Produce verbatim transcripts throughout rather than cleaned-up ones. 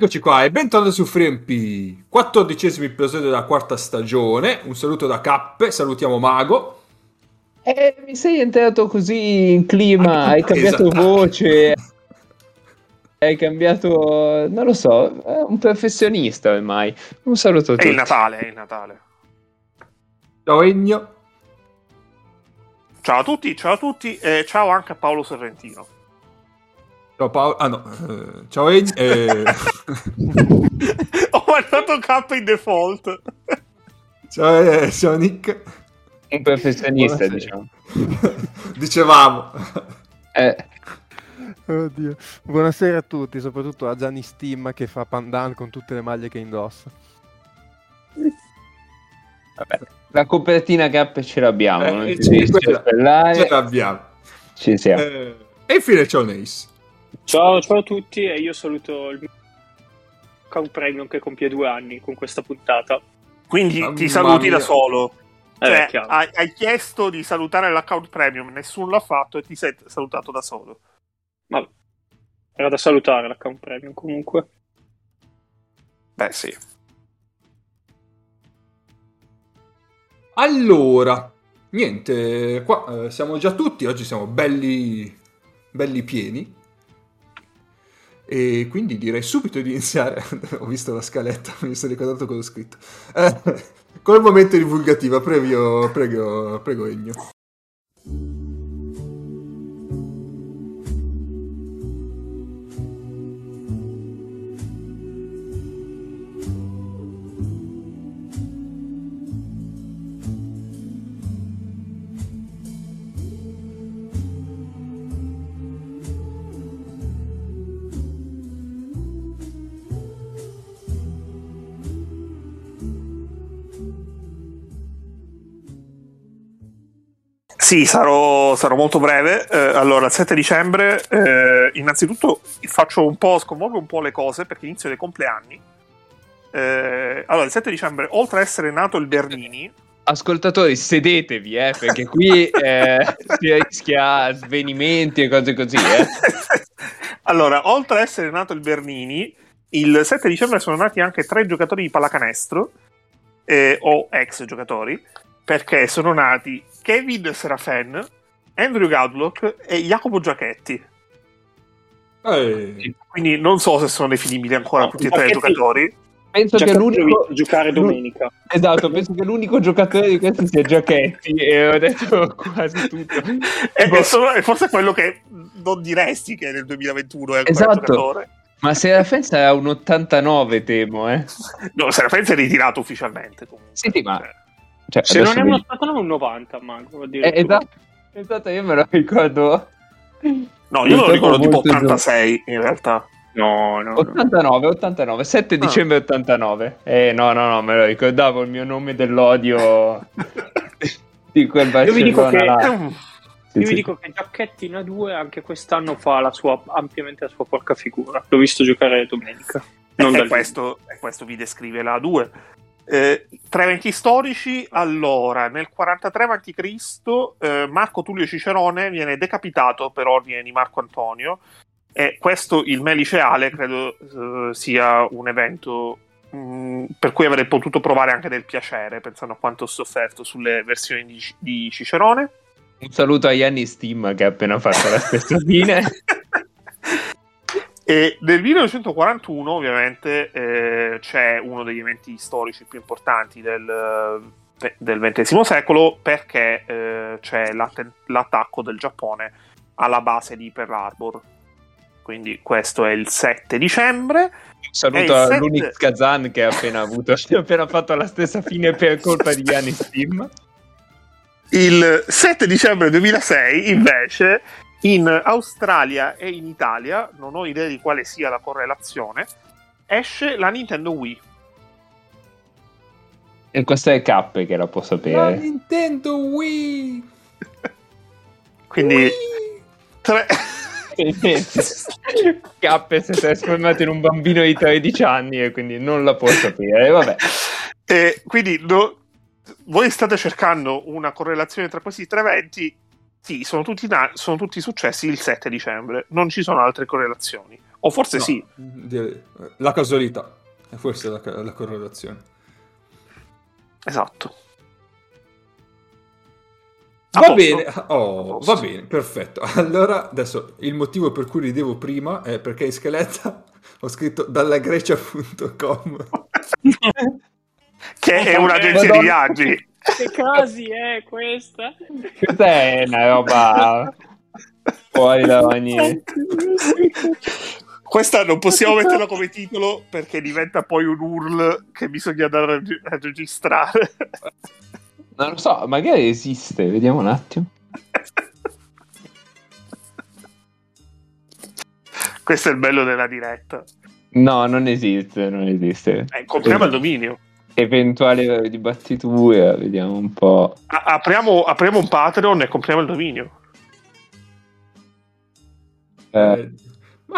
Eccoci qua e bentornati su FreeMP, quattordicesimo episodio della quarta stagione. Un saluto da Cappe, salutiamo Mago. Eh, mi sei entrato così in clima, ah, hai cambiato voce, hai cambiato, non lo so, un perfezionista ormai. Un saluto a tutti. È il Natale, è il Natale. Ciao Egno. Ciao a tutti, ciao a tutti e ciao anche a Paolo Sorrentino. Ciao Paolo, ah no, eh, ciao Egni. Eh... Ho guardato K in default. Ciao, eh, ciao Nick. Un perfezionista, diciamo. Dicevamo. Eh. Oddio. Buonasera a tutti, soprattutto a Gianni Stim che fa pandan con tutte le maglie che indossa. Vabbè. La copertina K ce l'abbiamo, eh, non ci ce l'abbiamo. Ci siamo. Eh, e infine ciao Nace. Ciao, ciao a tutti e io saluto il Count Premium che compie due anni con questa puntata. Quindi mamma ti saluti mia. Da solo. Cioè, eh, hai, hai chiesto di salutare l'account Premium, nessuno l'ha fatto e ti sei salutato da solo. Ma era da salutare l'account Premium comunque. Beh sì. Allora, niente, qua eh, siamo già tutti, oggi siamo belli, belli pieni. E quindi direi subito di iniziare. Ho visto la scaletta, mi sono ricordato cosa ho scritto. Eh, con il momento divulgativo, prego, prego, prego Egno. Sì, sarò, sarò molto breve. Eh, allora, il sette dicembre, eh, innanzitutto faccio un po', sconvolgo un po' le cose perché inizio dei compleanni. Eh, allora, il sette dicembre, oltre a essere nato il Bernini... Ascoltatori, sedetevi, eh, perché qui eh, si rischia svenimenti e cose così. Eh. Allora, oltre a essere nato il Bernini, il sette dicembre sono nati anche tre giocatori di pallacanestro, eh, o ex giocatori, perché sono nati Kevin Serafan, Andrew Goodlock e Jacopo Giacchetti. Ehi. Quindi non so se sono definibili ancora no, tutti e tre i giocatori. Penso Giacchetti che l'unico giocare domenica. Esatto, penso che l'unico giocatore di questi sia Giacchetti e ho detto quasi tutto. È, è, solo, è forse quello che non diresti che nel duemilaventuno è ancora esatto. Giocatore. Ma Serafan sarà un ottantanove, temo, eh. No, Serafan si è ritirato ufficialmente comunque. Senti, ma cioè, se non è un ottantanove, un novanta, manco. Eh, esatto, esatto, io me lo ricordo. No, io me lo ricordo tipo ottantasei, giù. In realtà. No, no. ottantanove, ottantanove, sette dicembre ah. ottantanove. Eh, no, no, no, me lo ricordavo il mio nome dell'odio di quel Barcellona. Io vi dico che, là. Sì, io sì. Vi dico che Giacchetti in A due anche quest'anno fa la sua, ampiamente la sua porca figura. L'ho visto giocare domenica. Non eh, e, questo, e questo vi descrive la A due. Eh, tra eventi storici, allora nel quarantatré avanti Cristo eh, Marco Tullio Cicerone viene decapitato per ordine di Marco Antonio e questo il me liceale credo eh, sia un evento mh, per cui avrei potuto provare anche del piacere pensando a quanto ho sofferto sulle versioni di, di Cicerone. Un saluto a Gianni Stim che ha appena fatto la stessa fine. E nel millenovecentoquarantuno ovviamente eh, c'è uno degli eventi storici più importanti del, del ventesimo secolo perché eh, c'è l'att- l'attacco del Giappone alla base di Pearl Harbor. Quindi questo è il sette dicembre. Saluto sette... l'Unix Kazan che ha appena, avuto, ha appena fatto la stessa fine per colpa di Gianni Stim. Il sette dicembre duemilasei invece... In Australia e in Italia, non ho idea di quale sia la correlazione, esce la Nintendo Wii. E questa è K che la può sapere. La Nintendo Wii! Quindi... Wii. Tre... K si è trasformato in un bambino di tredici anni e quindi non la può sapere, vabbè. E quindi do... voi state cercando una correlazione tra questi tre eventi? Sì, sono tutti, na- sono tutti successi il sette dicembre, non ci sono altre correlazioni. O forse no, sì. La casualità è forse la, la correlazione. Esatto. A va posto. Bene, oh, va bene, perfetto. Allora, adesso il motivo per cui ridevo prima è perché in scaletta ho scritto dalla grecia punto com che è un'agenzia Madonna. Di viaggi. Che casi è questa? Questa è una roba fuori da maniera. Questa non possiamo metterla come titolo perché diventa poi un U R L che bisogna andare a, reg- a registrare. Non lo so, magari esiste, vediamo un attimo. Questo è il bello della diretta. No, non esiste, non esiste. Eh, compriamo eh, il dominio. Eventuale dibattitura, vediamo un po'. A- apriamo, apriamo un Patreon e compriamo il dominio. Eh,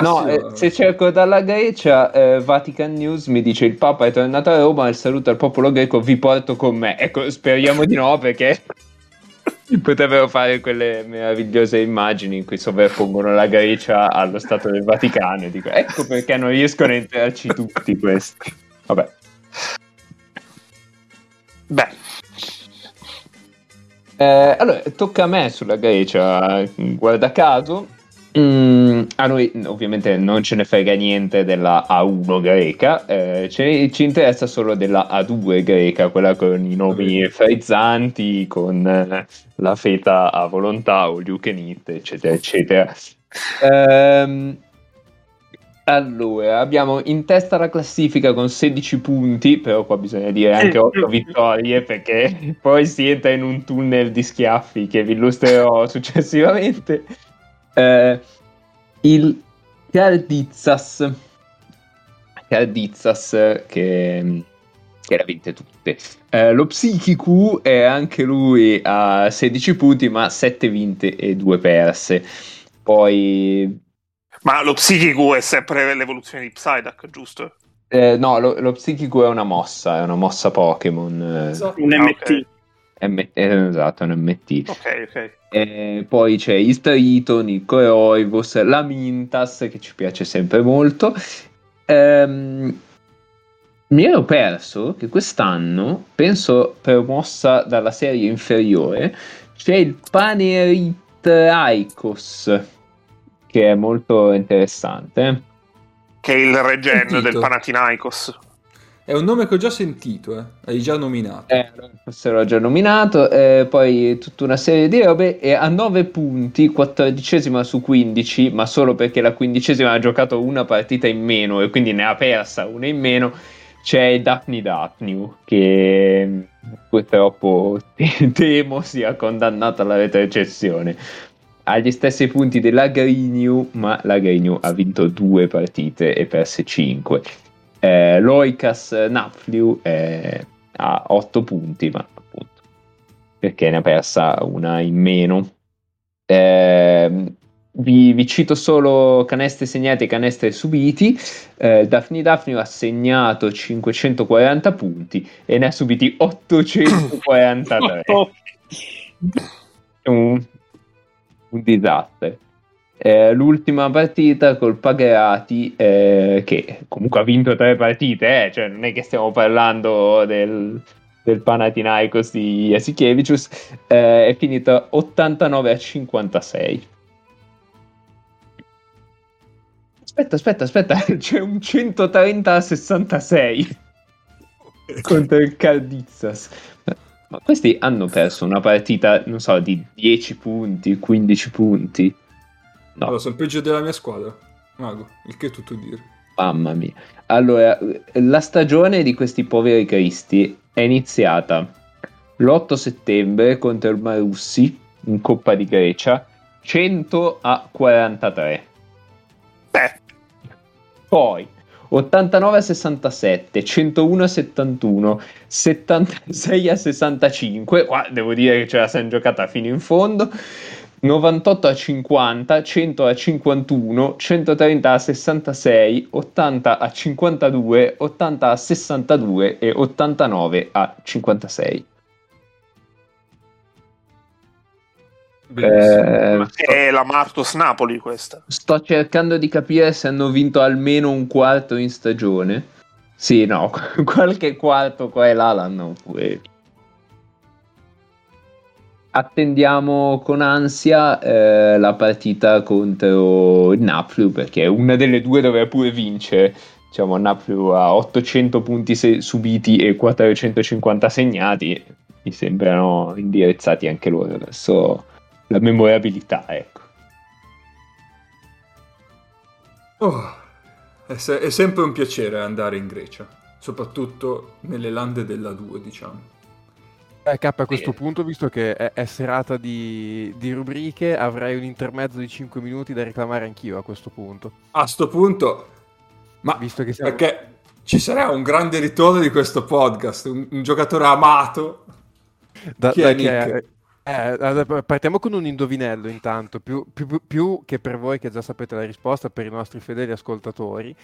no, sì, eh, se cerco dalla Grecia, eh, Vatican News mi dice il Papa è tornato a Roma, il saluto al popolo greco, vi porto con me. Ecco, speriamo di no, perché potrebbero fare quelle meravigliose immagini in cui sovrappongono la Grecia allo Stato del Vaticano. E dico, ecco perché non riescono a entrarci tutti questi. Vabbè. Beh. Eh, allora, tocca a me sulla Grecia, guarda caso. Mm, a noi ovviamente non ce ne frega niente della A uno greca, eh, ce, ci interessa solo della A due greca, quella con i nomi frizzanti, con eh, la feta a volontà o you can eat, eccetera eccetera. um, Allora, abbiamo in testa la classifica con sedici punti, però qua bisogna dire anche otto vittorie perché poi si entra in un tunnel di schiaffi che vi illustrerò successivamente. Eh, il Karditsas Karditsas che, che la vinte tutte, eh, lo Psichicu è anche lui a sedici punti ma sette vinte e due perse. Poi ma lo Psichicu è sempre l'evoluzione di Psyduck, giusto? Eh, no, lo, lo Psichicu è una mossa è una mossa Pokémon, eh. un M T. Okay. M- esatto, è un M T. Ok, ok. E poi c'è Istriton, il Coeoivos, la Mintas che ci piace sempre molto. Ehm, mi ero perso che quest'anno, penso promossa dalla serie inferiore, c'è il Panathinaikos che è molto interessante. Che è il regen sentito. Del Panathinaikos. È un nome che ho già sentito, eh. Hai già nominato. Eh, forse l'ho già nominato, eh, poi tutta una serie di robe, e a nove punti, quattordicesima su quindici, ma solo perché la quindicesima ha giocato una partita in meno e quindi ne ha persa una in meno, c'è il Daphne Daphne, che purtroppo temo sia condannata alla retrocessione. Ha gli stessi punti della Grignu, ma la Grignu ha vinto due partite e perse cinque. Eh, Loikas Nafliu eh, ha otto punti, ma appunto perché ne ha persa una in meno. Eh, vi, vi cito solo canestri segnati e canestri subiti. Eh, Daphne Daphne ha segnato cinquecentoquaranta punti e ne ha subiti ottocentoquarantatré. un, un disastro. Eh, l'ultima partita col Pagerati, eh, che comunque ha vinto tre partite, eh, cioè non è che stiamo parlando del, del Panathinaikos di Jasikevičius, eh, è finita ottantanove a cinquantasei. Aspetta, aspetta, aspetta, c'è un centotrenta a sessantasei contro il Karditsas. Ma questi hanno perso una partita, non so, di dieci punti, quindici punti. No. Allora, sono peggio della mia squadra, Mago, il che è tutto dire. Mamma mia. Allora, la stagione di questi poveri cristi è iniziata l'otto settembre contro il Marussi in Coppa di Grecia, cento a quarantatré. Beh. Poi ottantanove a sessantasette, centouno a settantuno, settantasei a sessantacinque. Qua devo dire che ce la siamo giocata fino in fondo. novantotto a cinquanta, cento a cinquantuno, centotrenta a sessantasei, ottanta a cinquantadue, ottanta a sessantadue e ottantanove a cinquantasei. Eh, è la Martos Napoli questa. Sto cercando di capire se hanno vinto almeno un quarto in stagione. Sì, no, qualche quarto qua e là l'hanno pure. Attendiamo con ansia eh, la partita contro il Napoli, perché una delle due doveva pure vincere. Diciamo, Napoli ha ottocento punti se- subiti e quattrocentocinquanta segnati. Mi sembrano indirizzati anche loro verso la memorabilità, ecco. Oh, è, se- è sempre un piacere andare in Grecia, soprattutto nelle lande della due, diciamo. Eh, K, a questo eh. punto, visto che è, è serata di, di rubriche, avrei un intermezzo di cinque minuti da reclamare anch'io a questo punto. A sto punto? Ma visto che siamo... perché ci sarà un grande ritorno di questo podcast, un, un giocatore amato. Da, Chi da, è Nick? È, eh, partiamo con un indovinello intanto, più, più, più che per voi che già sapete la risposta, per i nostri fedeli ascoltatori.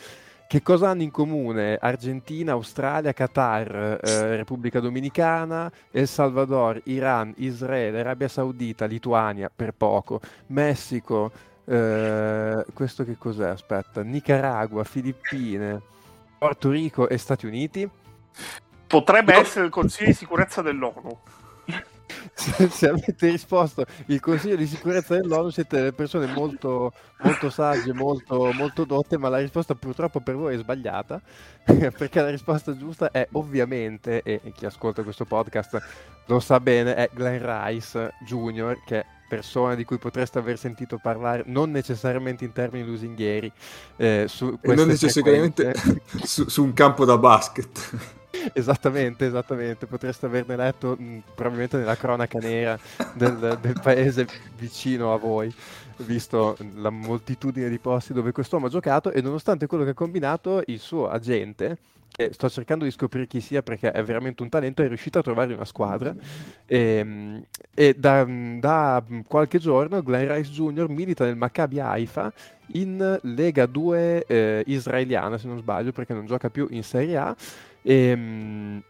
Che cosa hanno in comune Argentina, Australia, Qatar, eh, Repubblica Dominicana, El Salvador, Iran, Israele, Arabia Saudita, Lituania, per poco, Messico, eh, questo che cos'è? Aspetta, Nicaragua, Filippine, Porto Rico e Stati Uniti? Potrebbe no. essere il Consiglio di Sicurezza dell'ONU. Se, se avete risposto il Consiglio di Sicurezza dell'ONU, siete delle persone molto, molto sagge, molto, molto dotte, ma la risposta purtroppo per voi è sbagliata, perché la risposta giusta è ovviamente, e chi ascolta questo podcast lo sa bene, è Glenn Rice Junior, che è persona di cui potreste aver sentito parlare non necessariamente in termini lusinghieri, eh, su e non necessariamente su, su un campo da basket. Esattamente, esattamente, potreste averne letto mh, probabilmente nella cronaca nera del, del paese vicino a voi, visto la moltitudine di posti dove quest'uomo ha giocato, e nonostante quello che ha combinato, il suo agente, che sto cercando di scoprire chi sia perché è veramente un talento, è riuscito a trovare una squadra, e, e da, da qualche giorno Glenn Rice Junior milita nel Maccabi Haifa in Lega due eh, israeliana, se non sbaglio, perché non gioca più in Serie A. E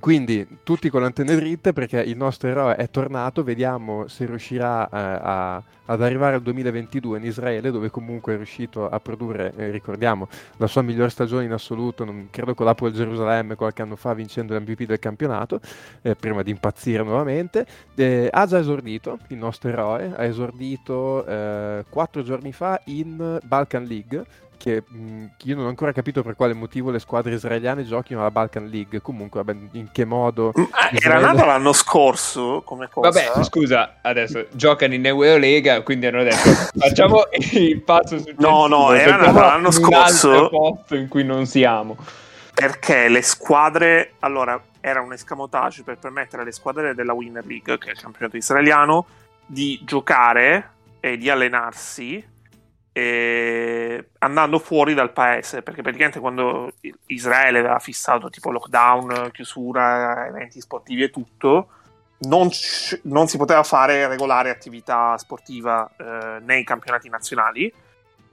quindi tutti con le antenne dritte, perché il nostro eroe è tornato, vediamo se riuscirà a, a, ad arrivare al duemilaventidue in Israele, dove comunque è riuscito a produrre, eh, ricordiamo, la sua miglior stagione in assoluto, non, credo con l'Apoel Gerusalemme qualche anno fa, vincendo l'emme vu pi del campionato, eh, prima di impazzire nuovamente. Eh, ha già esordito, il nostro eroe, ha esordito eh, quattro giorni fa in Balkan League, che io non ho ancora capito per quale motivo le squadre israeliane giochino alla Balkan League. Comunque, vabbè, in che modo... Ah, Israele... era nata l'anno scorso, come cosa? Vabbè, scusa, adesso giocano in Eurolega, quindi hanno detto facciamo il passo successivo. No, no, era nata l'anno scorso. Un altro posto in cui non siamo. Perché le squadre... Allora, era un escamotage per permettere alle squadre della Winner League, che è il campionato israeliano, di giocare e di allenarsi... E andando fuori dal paese, perché praticamente quando Israele aveva fissato tipo lockdown, chiusura, eventi sportivi e tutto, non, c- non si poteva fare regolare attività sportiva eh, nei campionati nazionali,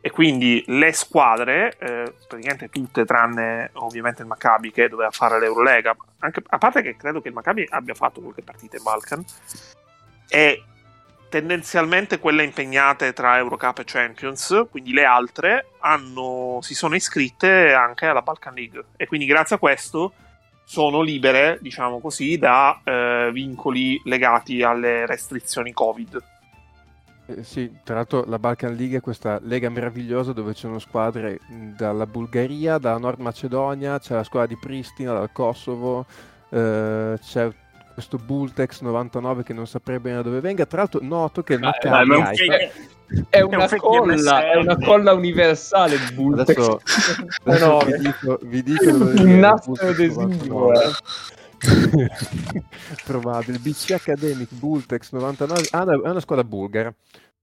e quindi le squadre eh, praticamente tutte, tranne ovviamente il Maccabi che doveva fare l'Eurolega, anche, a parte che credo che il Maccabi abbia fatto qualche partita in Balkan, e tendenzialmente quelle impegnate tra Eurocup e Champions, quindi le altre hanno, si sono iscritte anche alla Balkan League, e quindi grazie a questo sono libere, diciamo così, da eh, vincoli legati alle restrizioni Covid. Eh, sì, tra l'altro la Balkan League è questa lega meravigliosa dove ci sono squadre dalla Bulgaria, dalla Nord Macedonia, c'è la squadra di Pristina, dal Kosovo, eh, c'è questo Bultex novantanove che non saprei bene da dove venga. Tra l'altro noto che il Maccabi è, è, è una è un colla, è una colla universale il Bultex. Adesso, adesso no, vi dico, vi dico il nastro d'esimo. Provate il B C Academic Bultex novantanove. Ah, no, è una squadra bulgara.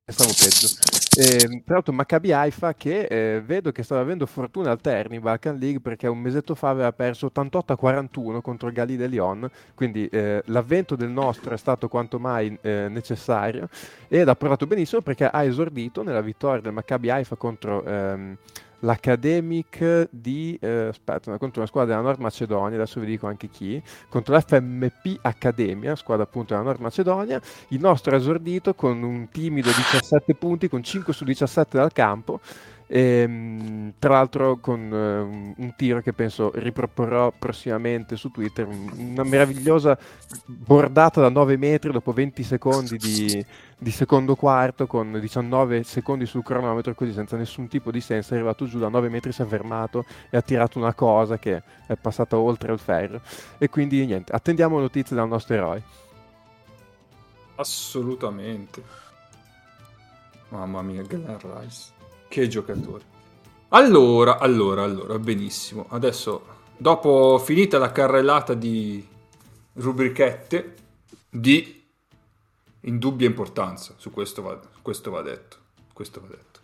Stavo peggio. Eh, tra l'altro Maccabi Haifa che eh, vedo che stava avendo fortuna alterni in Balkan League, perché un mesetto fa aveva perso ottantotto a quarantuno contro il Gali de Lyon, quindi eh, l'avvento del nostro è stato quanto mai eh, necessario, ed ha provato benissimo perché ha esordito nella vittoria del Maccabi Haifa contro ehm, l'Academic di eh, aspetta, una, contro una squadra della Nord Macedonia, adesso vi dico anche chi, contro l'F M P Accademia, squadra appunto della Nord Macedonia. Il nostro ha esordito con un timido diciassette punti, con cinque su diciassette dal campo, e, tra l'altro con eh, un tiro che penso riproporrò prossimamente su Twitter, una meravigliosa bordata da nove metri dopo venti secondi di, di secondo quarto, con diciannove secondi sul cronometro, così senza nessun tipo di senso è arrivato giù da nove metri, si è fermato e ha tirato una cosa che è passata oltre il ferro, e quindi niente, attendiamo notizie dal nostro eroe. Assolutamente, mamma mia, Glenn Rice, che giocatore. Allora, allora, allora, benissimo. Adesso, dopo finita la carrellata di rubrichette di indubbia importanza, su questo va, questo va detto, questo va detto.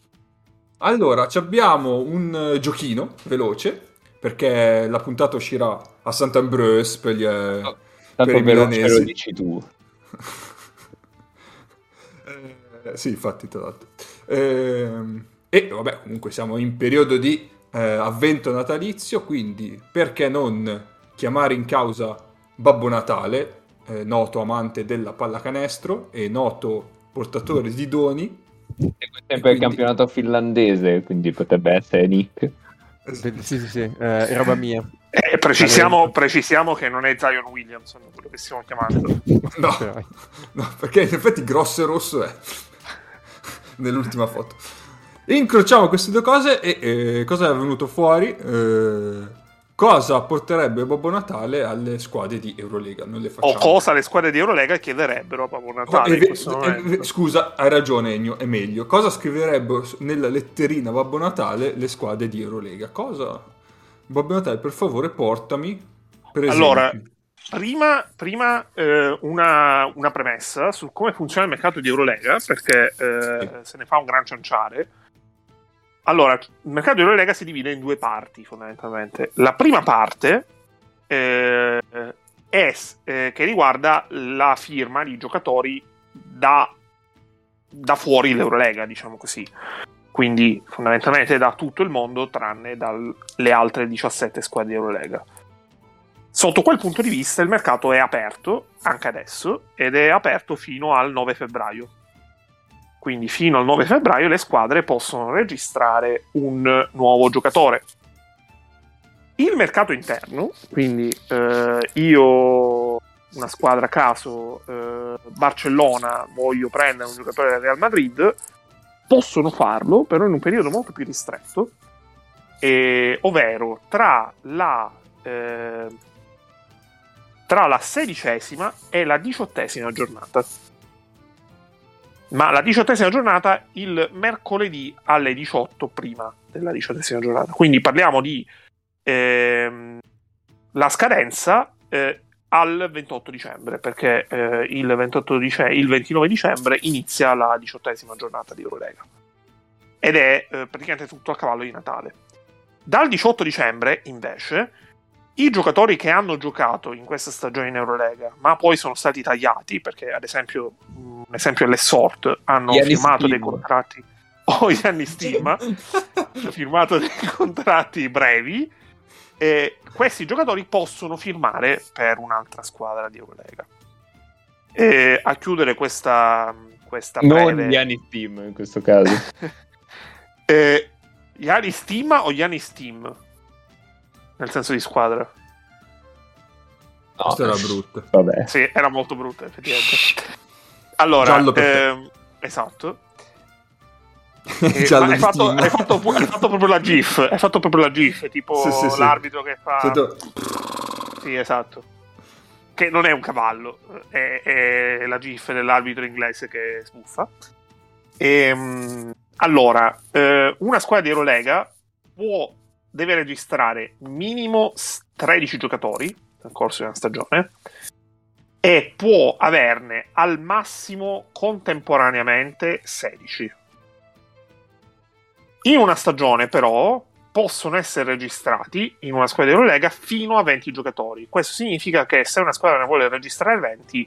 Allora, abbiamo un giochino veloce, perché la puntata uscirà a Sant'Ambrose per gli no, tanto per i milanesi. Lo dici tu. eh, sì, infatti, tra l'altro. Ehm... E vabbè, comunque siamo in periodo di eh, avvento natalizio, quindi perché non chiamare in causa Babbo Natale, eh, noto amante della pallacanestro e noto portatore di doni. Segue sempre quindi... il campionato finlandese, quindi potrebbe essere Nick. Sì, sì, sì, eh, è roba mia. Eh, precisiamo, precisiamo che non è Zion Williamson, quello che stiamo chiamando. No, no, perché in effetti grosso e rosso è nell'ultima foto. Incrociamo queste due cose e, e cosa è venuto fuori? Eh, cosa porterebbe Babbo Natale alle squadre di Eurolega? Non le facciamo. O cosa le squadre di Eurolega chiederebbero a Babbo Natale? Oh, eh, eh, scusa, hai ragione Ennio, è meglio. Cosa scriverebbero nella letterina Babbo Natale le squadre di Eurolega? Cosa? Babbo Natale, per favore, portami. Per esempio. Allora, prima, prima eh, una, una premessa su come funziona il mercato di Eurolega, perché eh, sì. se ne fa un gran cianciare. Allora, il mercato di Eurolega si divide in due parti fondamentalmente. La prima parte eh, è eh, che riguarda la firma di giocatori da, da fuori l'Eurolega, diciamo così. Quindi fondamentalmente da tutto il mondo tranne dalle altre diciassette squadre di Eurolega. Sotto quel punto di vista il mercato è aperto anche adesso ed è aperto fino al nove febbraio. Quindi fino al nove febbraio le squadre possono registrare un nuovo giocatore. Il mercato interno, quindi eh, io, una squadra a caso, eh, Barcellona, voglio prendere un giocatore del Real Madrid, possono farlo, però in un periodo molto più ristretto, e, ovvero tra la, eh, tra la sedicesima e la diciottesima giornata. Ma la diciottesima giornata il mercoledì alle diciotto, prima della diciottesima giornata. Quindi parliamo di ehm, la scadenza eh, al ventotto dicembre, perché eh, il, ventotto dice- il ventinove dicembre inizia la diciottesima giornata di Eurolega. Ed è eh, praticamente tutto a cavallo di Natale. Dal diciotto dicembre, invece, i giocatori che hanno giocato in questa stagione in Eurolega, ma poi sono stati tagliati, perché ad esempio, un esempio è l'Essort, hanno Gianni firmato Stim. dei contratti... o oh, Gianni Stim, hanno firmato dei contratti brevi, e questi giocatori possono firmare per un'altra squadra di Eurolega. E a chiudere questa... questa breve... Non Gianni Stim, in questo caso. e, Gianni Stim o Gianni Stim? Nel senso di squadra. No, questa era brutta. Vabbè. Sì, era molto brutta, effettivamente. Allora, ehm, esatto. E, hai, fatto, hai, fatto, hai fatto proprio la GIF. Hai fatto proprio la GIF, tipo sì, sì, l'arbitro sì. che fa... Sento... Sì, esatto. Che non è un cavallo. È, è la GIF dell'arbitro inglese che sbuffa. E, allora, eh, una squadra di Eurolega può... deve registrare minimo tredici giocatori nel corso di una stagione e può averne al massimo contemporaneamente sedici. In una stagione però possono essere registrati in una squadra di Eurolega fino a venti giocatori. Questo significa che se una squadra ne vuole registrare venti,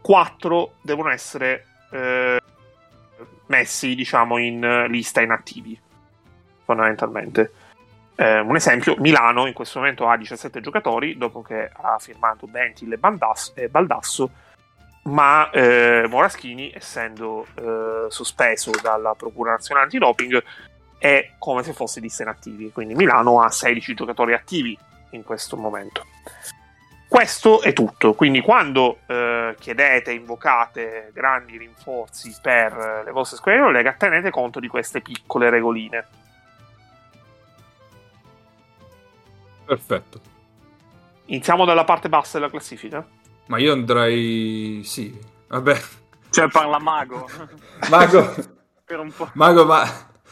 quattro devono essere eh, messi, diciamo, in lista inattivi. fondamentalmente. Eh, un esempio, Milano in questo momento ha diciassette giocatori dopo che ha firmato Bentil e, Bandass- e Baldasso, ma eh, Moraschini, essendo eh, sospeso dalla Procura Nazionale Antidoping, è come se fosse di inattivi, quindi Milano ha sedici giocatori attivi in questo momento. Questo è tutto, quindi quando eh, chiedete, invocate grandi rinforzi per le vostre squadre di Eurolega, tenete conto di queste piccole regoline. Perfetto. Iniziamo dalla parte bassa della classifica? Ma io andrei... sì, vabbè. Cioè parla Mago. Mago. Per un po'. Mago, ma...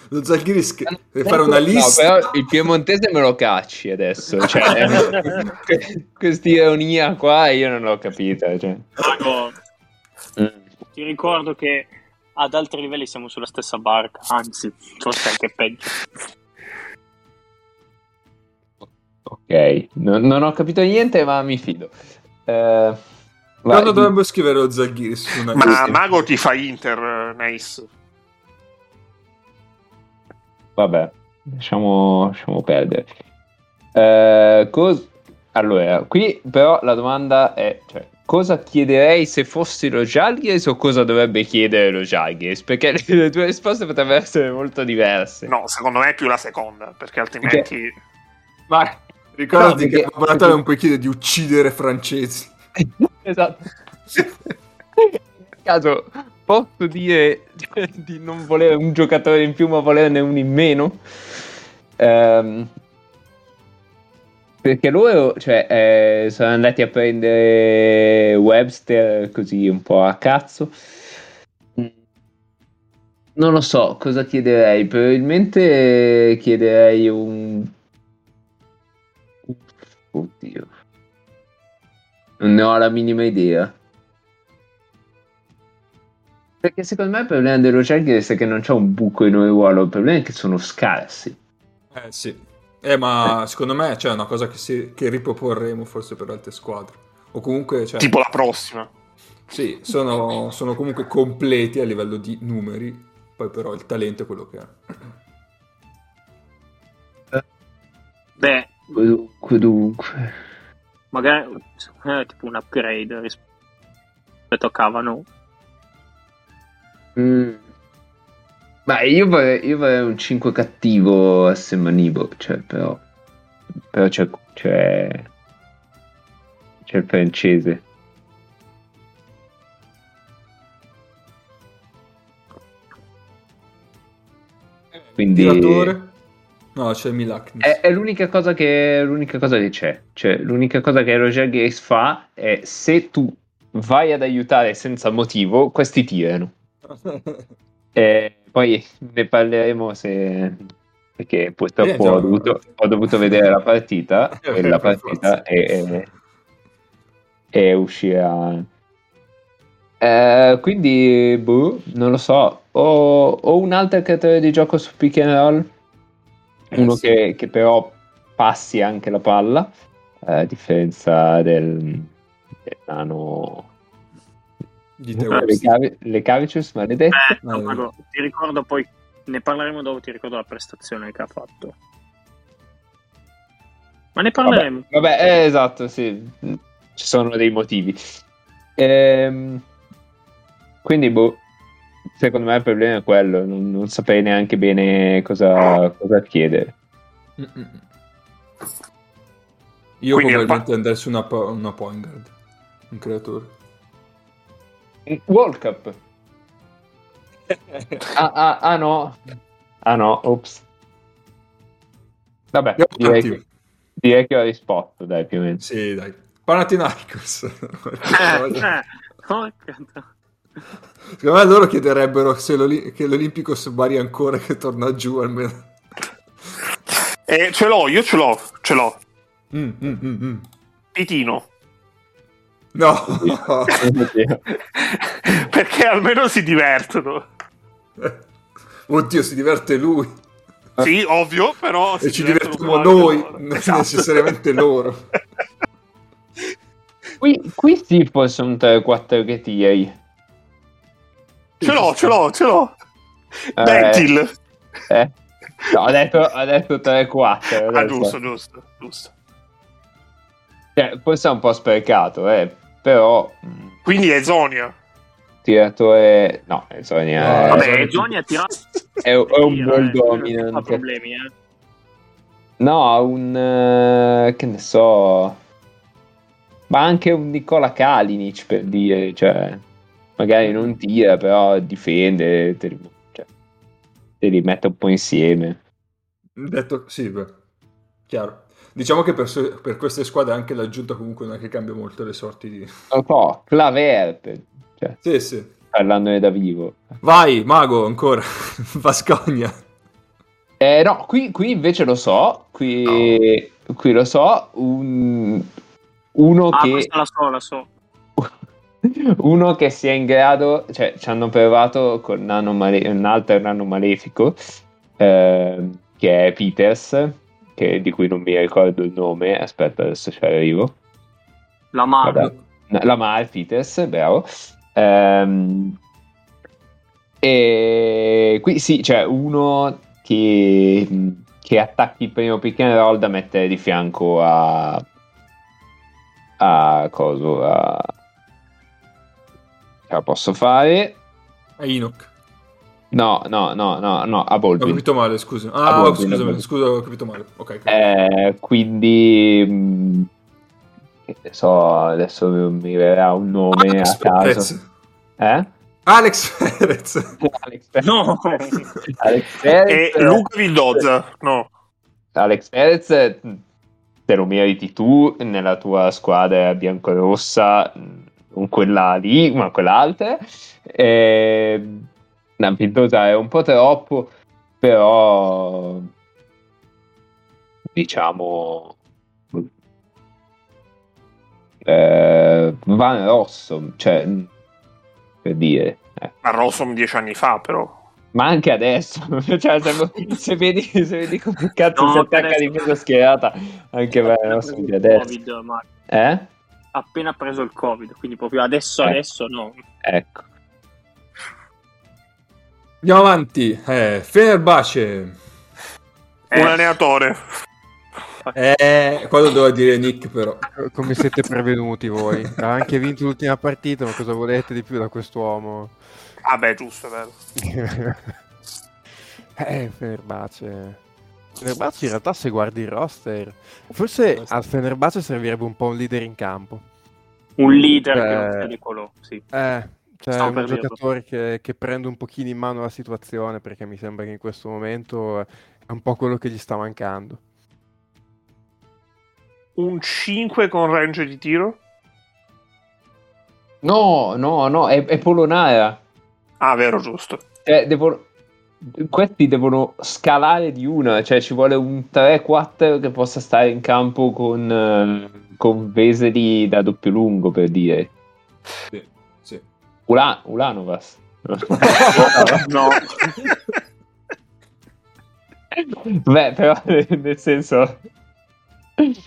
lo Žalgiris che deve fare una lista. No, però il piemontese me lo cacci adesso, cioè, questa ironia qua io non l'ho capita, cioè. Mago, ti ricordo che ad altri livelli siamo sulla stessa barca, anzi forse anche peggio. Ok, no, non ho capito niente ma mi fido. Uh, quando dovremmo scrivere lo Žalgiris su una lista? Ma Mago ti fa Inter, nice. Vabbè, lasciamo, lasciamo perdere. Eh, cos- allora, qui però la domanda è, cioè, cosa chiederei se fossi lo Žalgiris o cosa dovrebbe chiedere lo Žalgiris? Perché le tue risposte potrebbero essere molto diverse. No, secondo me è più la seconda, perché altrimenti... Okay. Ma... Ricordati no, perché... che il laboratorio non puoi chiedere di uccidere francesi. Esatto. In caso... posso dire di non volere un giocatore in più ma volerne uno in meno, ehm, perché loro, cioè, eh, sono andati a prendere Webster così un po' a cazzo. Non lo so cosa chiederei, probabilmente chiederei un oddio non ne ho la minima idea. Perché secondo me il problema dello Žalgiris è che non c'è un buco in un ruolo, il problema è che sono scarsi. Eh sì, eh, ma secondo me c'è una cosa che, si, che riproporremo forse per altre squadre. O comunque... Cioè, tipo la prossima. Sì, sono, sono comunque completi a livello di numeri, poi però il talento è quello che è. Beh, comunque, dunque. Magari è tipo un upgrade rispetto a Cavano. Mm. Ma io vorrei, io vorrei un cinque cattivo a Semanibo, cioè, però, però c'è, c'è, c'è il francese. Quindi tiratore? No, c'è Milak. È, è l'unica cosa che l'unica cosa che c'è, cioè l'unica cosa che Roger Gates fa è se tu vai ad aiutare senza motivo, questi tirano. E poi ne parleremo se... perché purtroppo eh, ho, dovuto, ho dovuto vedere la partita eh, e la partita e, e, e uscirà eh, quindi boh, non lo so. Ho, ho un altro creatore di gioco su pick and roll, uno eh, sì. che, che però passi anche la palla, a differenza del, del nano di te, Le, Cavi- Le Cavicius maledetto. Eh, no, Mago, ti ricordo, poi ne parleremo dopo, ti ricordo la prestazione che ha fatto, ma ne parleremo. Vabbè, vabbè eh, esatto, sì, ci sono dei motivi. Ehm, quindi boh, secondo me il problema è quello, non, non saprei neanche bene cosa, cosa chiedere. Mm-mm. Io probabilmente pa- andare su una, po- una point guard, un creatore. World Cup. ah, ah, ah no ah no ops vabbè direi che, direi che ho risposto, dai, più o meno sì, dai. Panathinaikos. Secondo me loro chiederebbero se l'Oli- che l'Olimpicos Bari ancora che torna giù almeno. eh, ce l'ho io ce l'ho ce l'ho mm, mm, mm, mm. Pitino. No, perché almeno si divertono. Oddio, si diverte lui. Sì, ovvio, però. E ci divertiamo noi, non esatto. necessariamente loro. Qui, qui sì, poi sono tre quattro che ti Ce l'ho, ce l'ho, ce l'ho. Eh, Bentil. Eh. No, ha detto, ha detto tre quattro. Ah, giusto, giusto, giusto. Cioè, poi si è un po' sprecato, eh, però... Quindi è Zonia. Tiratore... No, è Zonia... No, è... Vabbè, Zonia tira... è un, è un bull dominante. Non ha problemi, eh. No, ha un... che ne so... Ma anche un Nikola Kalinić, per dire, cioè... Magari non tira, però difende, te li, cioè, te li mette un po' insieme. Detto, sì, beh, chiaro. Diciamo che per, per queste squadre anche l'aggiunta comunque non è che cambia molto le sorti di... Un po', Claver, cioè, sì, sì. Parlandone da vivo. Vai, Mago, ancora, Vascogna. Eh, no, qui, qui invece lo so, qui, no. Qui lo so, un, uno ah, che... Ah, questa la so, la so. Uno che sia in grado, cioè ci hanno provato con nano male- un altro nano malefico, eh, che è Peters, che, di cui non mi ricordo il nome, aspetta adesso ci arrivo. Lamar. Lamar Peters, bravo. Um, e qui sì, cioè uno che, che attacchi il primo pick and roll da mettere di fianco a... a coso, a... posso fare a Inok? No, no, no, no, no, a Baldwin. Ho capito male, scusa. Ah, Baldwin, scusami, Baldwin. Scusa, ho capito male. Ok. Eh, quindi mh, so, adesso mi verrà un nome Alex a caso. Eh? Alex Perez. Alex Perez. No. Alex Perez. E Luca Vildoza. No. Alex Perez te lo meriti tu nella tua squadra biancorossa. Non quella lì, ma quell'altra. Eh, la Pildosa è un po' troppo, però diciamo eh, Van Rossum, cioè per dire. Eh. Van Rossum dieci anni fa, però. Ma anche adesso, cioè, se vedi, se vedi come cazzo no, si attacca di mezza schierata, anche Van Rossum di adesso. Eh? Appena preso il Covid, quindi proprio adesso, eh. adesso no. Ecco. Andiamo avanti. Eh, Fenerbahce. Eh. Un allenatore. Eh, quello doveva dire Nick, però. Come siete prevenuti voi. Ha anche vinto l'ultima partita, ma cosa volete di più da quest'uomo? Ah beh, giusto, vero. eh, Fenerbahce. Fenerbahce in realtà, se guardi il roster, forse al Fenerbahce servirebbe un po' un leader in campo, un leader eh, che non sia di colore, sì. eh, cioè Stavo un giocatore che, che prende un pochino in mano la situazione, perché mi sembra che in questo momento è un po' quello che gli sta mancando. Un cinque con range di tiro? No, no, no, è, è Polonara. Ah, vero, giusto. Eh, devo... Questi devono scalare di una, cioè ci vuole un tre quattro che possa stare in campo con, con Veseli da doppio lungo, per dire. Sì, sì. Ula- Ulanovas. No. Beh, però nel senso...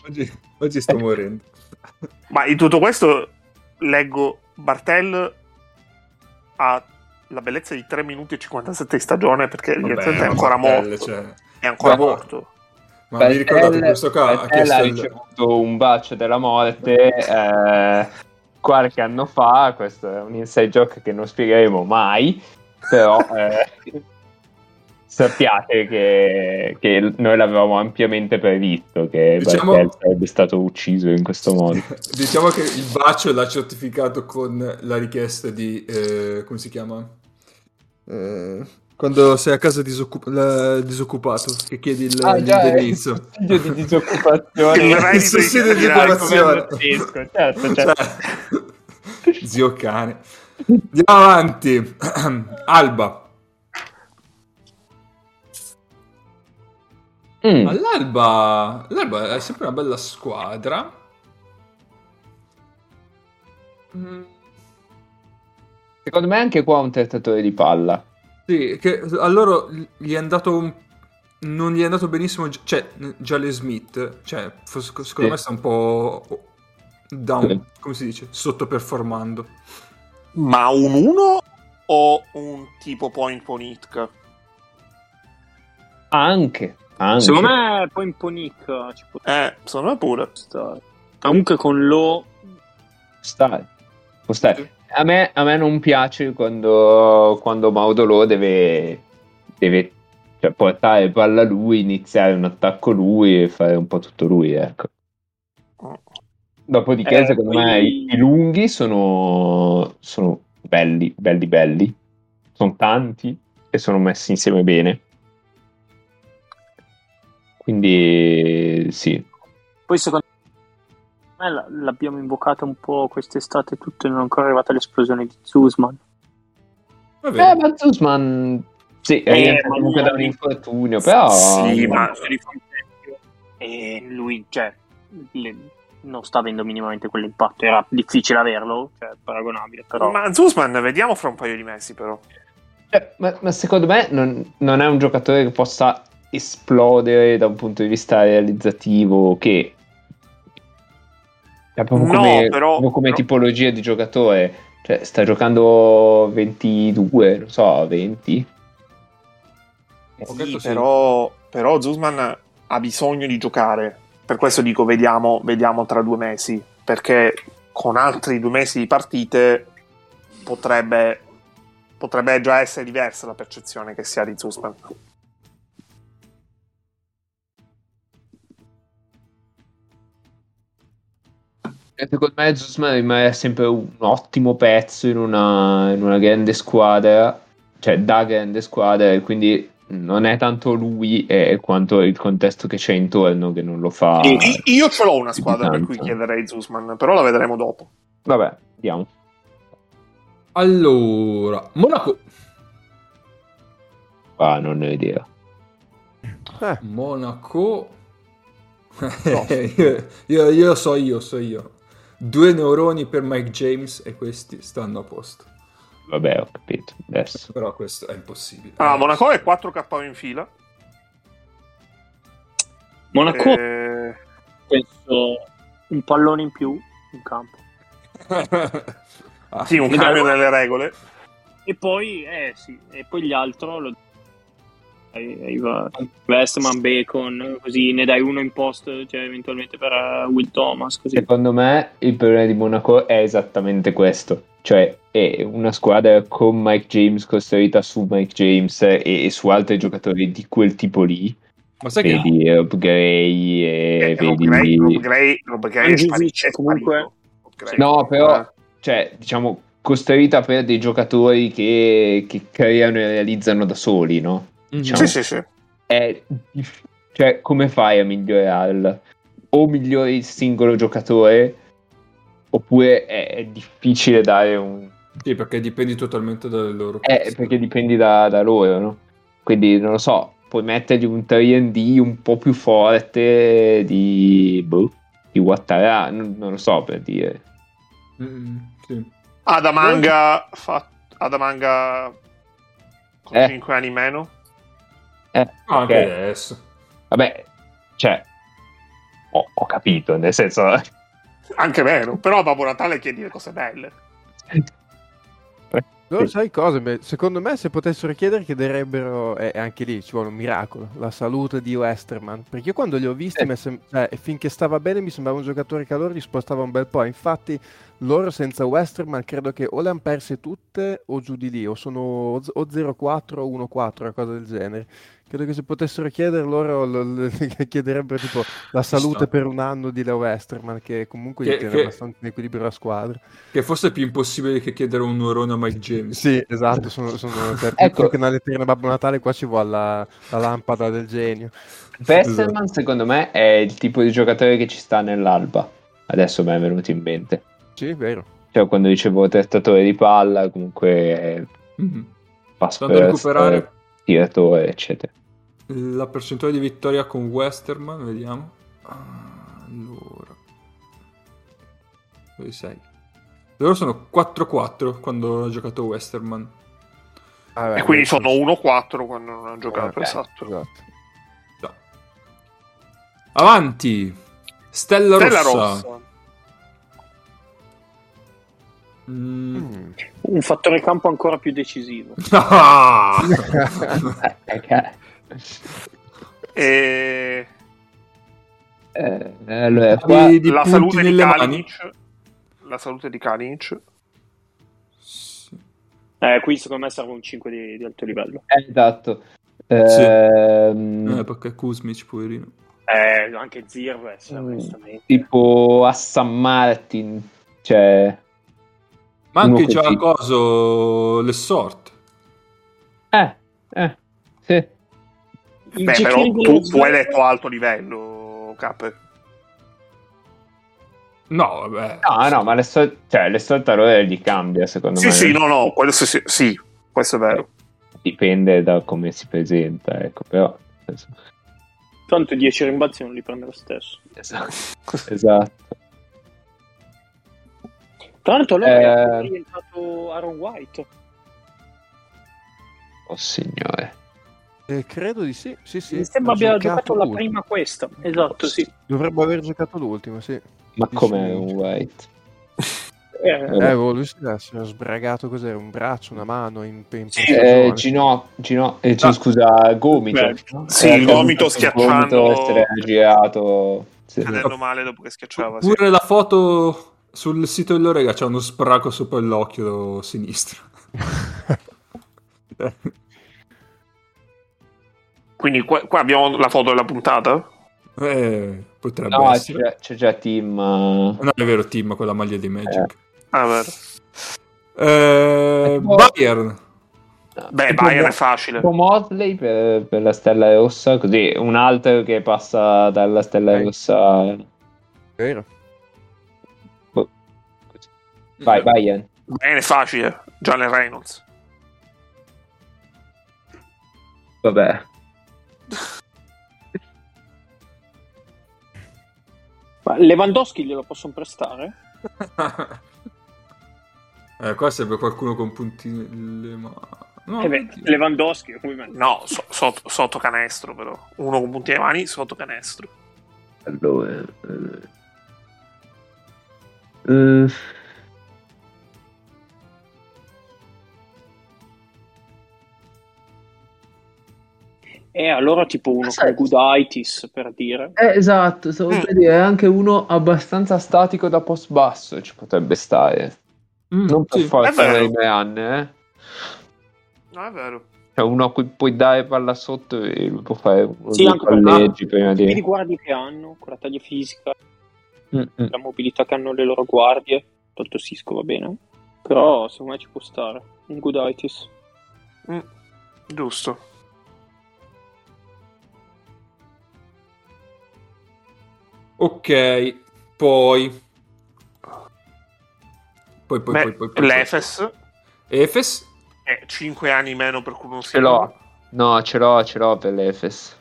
Oggi, oggi sto morendo. Ma in tutto questo leggo Bartel a... la bellezza di tre minuti e cinquantasette di stagione, perché vabbè, è ancora Bartel, morto cioè... è ancora Bartel, morto ma Bartel, mi ricordate questo caso ha, ha ricevuto il... un bacio della morte eh, qualche anno fa. Questo è un inside joke che non spiegheremo mai, però eh, sappiate che, che noi l'avevamo ampiamente previsto che diciamo... Bartel sarebbe stato ucciso in questo modo. Diciamo che il bacio l'ha certificato con la richiesta di eh, come si chiama? Eh, quando sei a casa disoccup- la, disoccupato, che chiedi il, ah, l'indirizzo. Il figlio di disoccupazione. Il reddito di disoccupazione. Certo, certo. Cioè. Zio cane. Andiamo avanti. Alba. Mm. L'Alba, l'Alba è sempre una bella squadra. Mm. Secondo me anche qua un tentatore di palla. Sì, che a loro gli è andato un... non gli è andato benissimo, cioè Jalen Smith, cioè secondo sì. me sta un po' down, sì. come si dice, sottoperformando. Ma un uno o un tipo point Ponitka? Anche, anche. Secondo me poi in Ponic ci può... Eh, secondo me pure. Star. Comunque con Lo... Stai. Può stare. A me, a me non piace quando, quando Mauro Lo deve... deve cioè, portare palla lui, iniziare un attacco lui e fare un po' tutto lui, ecco. Dopodiché, eh, secondo quindi... me, i, i lunghi sono, sono belli, belli, belli. Sono tanti e sono messi insieme bene. Quindi, sì. Poi, secondo me, l'abbiamo invocata un po' quest'estate tutto e non è ancora arrivata l'esplosione di Zuzman. Vabbè. Eh, ma Zuzman, sì, eh, è comunque da un infortunio, però... Sì, ma... E lui, cioè... Le... non sta avendo minimamente quell'impatto, era difficile averlo, cioè paragonabile, però. Ma Zuzman vediamo fra un paio di mesi, però. Eh, ma, ma secondo me non, non è un giocatore che possa esplodere da un punto di vista realizzativo, che è proprio no, come, però, come però... tipologia di giocatore, cioè sta giocando ventidue, non so, venti. Eh, sì, sì. Però, però Zuzman ha bisogno di giocare. Per questo dico vediamo, vediamo tra due mesi, perché con altri due mesi di partite potrebbe, potrebbe già essere diversa la percezione che si ha di Zuzman. Secondo me Zuzman rimane sempre un ottimo pezzo in una, in una grande squadra, cioè da grande squadra, e quindi... non è tanto lui eh, quanto il contesto che c'è intorno che non lo fa. Io, io ce l'ho una squadra per cui chiederei Zuzman, però la vedremo dopo. Vabbè, andiamo. Allora, Monaco. Ah, non ne ho idea. Eh. Monaco. No. io, io, io so io, so io. Due neuroni per Mike James e questi stanno a posto. Vabbè, ho capito adesso. Però questo è impossibile. Ah, Monaco è quattro K in fila. Monaco e... penso un pallone in più in campo. Ah, sì, un cambio delle devo... regole. E poi eh sì, e poi gli altro lo... Westerman, Bacon, così ne dai uno in post, cioè eventualmente per Will Thomas, così. Secondo me il problema di Monaco è esattamente questo, cioè è una squadra con Mike James costruita su Mike James e, e su altri giocatori di quel tipo lì. Ma sai vedi che... Rob Gray e eh, vedi... Rob Gray, Rob Gray è sparito, comunque. Gray. No, però cioè diciamo costruita per dei giocatori che, che creano e realizzano da soli, no? Diciamo, sì, sì, sì. È, cioè, come fai a migliorarla? O migliori il singolo giocatore, oppure è, è difficile dare un... Sì, perché dipendi totalmente dalle loro eh, perché dipendi da, da loro, no? Quindi, non lo so, puoi mettergli un tre and D un po' più forte di... Boh, di Watara, non, non lo so, per dire. Mm, sì. Adamanga... Fa, Adamanga... Con eh. cinque anni meno? Eh, ah, okay. Anche adesso. Vabbè, cioè, ho, ho capito, nel senso... Anche vero, però Babbo Natale chiede le cose belle. Loro sai cosa? Secondo me se potessero chiedere chiederebbero, e eh, anche lì ci vuole un miracolo, la salute di Westerman. Perché io quando li ho visti, eh. mi sem- eh, finché stava bene mi sembrava un giocatore che a loro gli spostava un bel po'. Infatti loro senza Westerman credo che o le han perse tutte o giù di lì, o sono o zero quattro o uno quattro, una cosa del genere. Credo che se potessero chiedere loro lo, lo, chiederebbero tipo la salute per un anno di Leo Westerman, che comunque che, gli tiene che, abbastanza in equilibrio la squadra, che forse è più impossibile che chiedere un nuorone a Mike James. Sì, esatto, sono, sono ecco che una letterina a Babbo Natale qua ci vuole la, la lampada del genio. Westerman esatto. Secondo me è il tipo di giocatore che ci sta nell'Alba, adesso mi è venuto in mente. Sì, è vero, cioè quando dicevo trattatore di palla comunque mm-hmm. passo per recuperare tiratore eccetera. La percentuale di vittoria con Westerman, vediamo. Allora, dove sei? Loro sono quattro quattro quando ha giocato Westerman. Ah, beh, e quindi sono uno quattro quando non ha giocato. Oh, esatto. Esatto. No. Avanti, Stella, Stella Rossa. Rossa. Mm. Un fattore campo ancora più decisivo. No! e eh, allora, qua di, di la, salute di Kalinić, la salute di Kalinić. Sì. Eh, qui secondo me serve un cinque di, di alto livello. Eh, esatto. Eh, sì. ehm... eh, perché Kuzmic poverino. Eh, anche Zirve mm, tipo a San Martin, cioè, ma anche già a coso le sorte. Eh, eh, sì. Beh, però tu, tu hai detto alto livello, Cap. No, vabbè. No, no, ma le so- cioè, le soltanto gli cambia, secondo sì, me. Sì, sì, no, no, quello sì, sì, questo è vero. Dipende da come si presenta, ecco, però... Tanto dieci rimbalzi non li prende lo stesso. Esatto. Esatto. Tra l'altro loro eh... è diventato Aaron White. Oh, signore. Eh, credo di sì, sì, sì. Mi sembra abbia giocato, giocato la prima questa, esatto, sì. Dovrebbe aver giocato l'ultima, sì. Ma com'è un White? Eh, eh, eh lui si è sbragato, cos'è? Un braccio, una mano? In, in sì, eh, ginocchio, gino, eh, ah. scusa, gomito. Beh, sì, eh, il gomito schiacciando. Il gomito essere girato. Sì. Cadendo male dopo che schiacciava. Pure sì. La foto sul sito dello Rega c'è uno sbraco sopra l'occhio sinistro. Quindi qua, qua abbiamo la foto della puntata? Eh, potrebbe no, essere. C'è, c'è già Tim. Uh... Non è vero Tim con la maglia di Magic. Eh. Ah, vero. Eh, poi... Bayern. Beh, Bayern è facile. Motley per, per la Stella Rossa, così un altro che passa dalla Stella Rossa. Vero. Boh. Vai, Bayern. Bayern è facile. Jalen Reynolds. Vabbè. Ma Lewandowski glielo possono prestare? Eh, qua serve qualcuno con puntine. Ma... No, eh beh, Lewandowski no, so, so, sotto canestro però uno con puntine mani sotto canestro. Allora uh... E allora tipo uno come Gooditis, per dire. Eh, esatto, stavo mm. per dire, è anche uno abbastanza statico da post basso, ci potrebbe stare. Mm, non per sì, forza nei miei anni, eh. No, è vero. C'è cioè, uno a cui puoi dare palla sotto e lui può fare uno sì, anche palleggi prima di... Ti guardi che hanno, con la taglia fisica, Mm-mm. la mobilità che hanno le loro guardie, tanto Sisco va bene, però secondo me ci può stare, un Gooditis. Mm. Giusto. Ok, poi poi poi, Beh, poi, poi, poi l'Efes poi. Efes eh, cinque anni meno per Bruno Simon. Ce l'ho. No, ce l'ho, ce l'ho per l'Efes.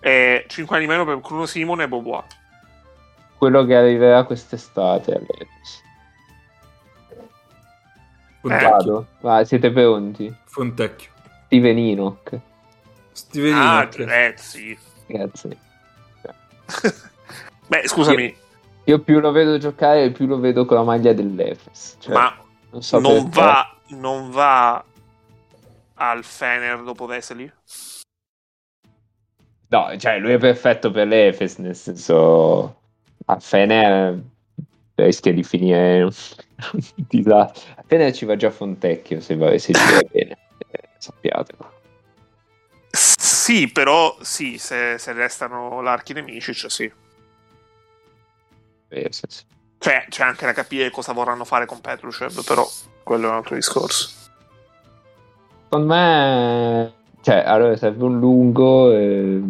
Eh, cinque anni meno per Bruno Simon e Bobois. Quello che arriverà quest'estate all'Efes. Fontecchio. Eh. Va, siete pronti? Fontecchio. Steven Enoch. Steven Enoch. Ah, grazie. Grazie. Beh, scusami. Io, io più lo vedo giocare, più lo vedo con la maglia dell'Efes. Cioè, ma non, so non, va, non va al Fener dopo Vesely? No, cioè lui è perfetto per l'Efes, nel senso al Fener rischia di finire un disastro. Al Fener ci va già Fontecchio, se, va, se ci va bene, eh, sappiatelo. Sì, però sì, se, se restano l'archi nemici, cioè sì. Cioè, c'è anche da capire cosa vorranno fare con Petrušev, però quello è un altro discorso. Secondo me, cioè, allora serve un lungo eh,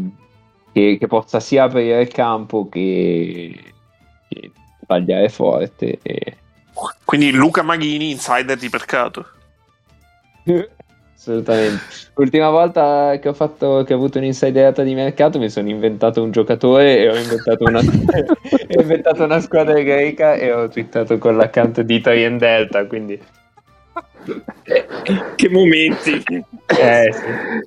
che, che possa sia aprire il campo che, che tagliare forte. E... Quindi Luca Maghini, insider di mercato. Assolutamente. L'ultima volta che ho fatto che ho avuto un'insiderata di mercato mi sono inventato un giocatore e ho inventato una, ho inventato una squadra greca e ho twittato con l'accanto di Torien Delta, quindi che momenti eh, sì.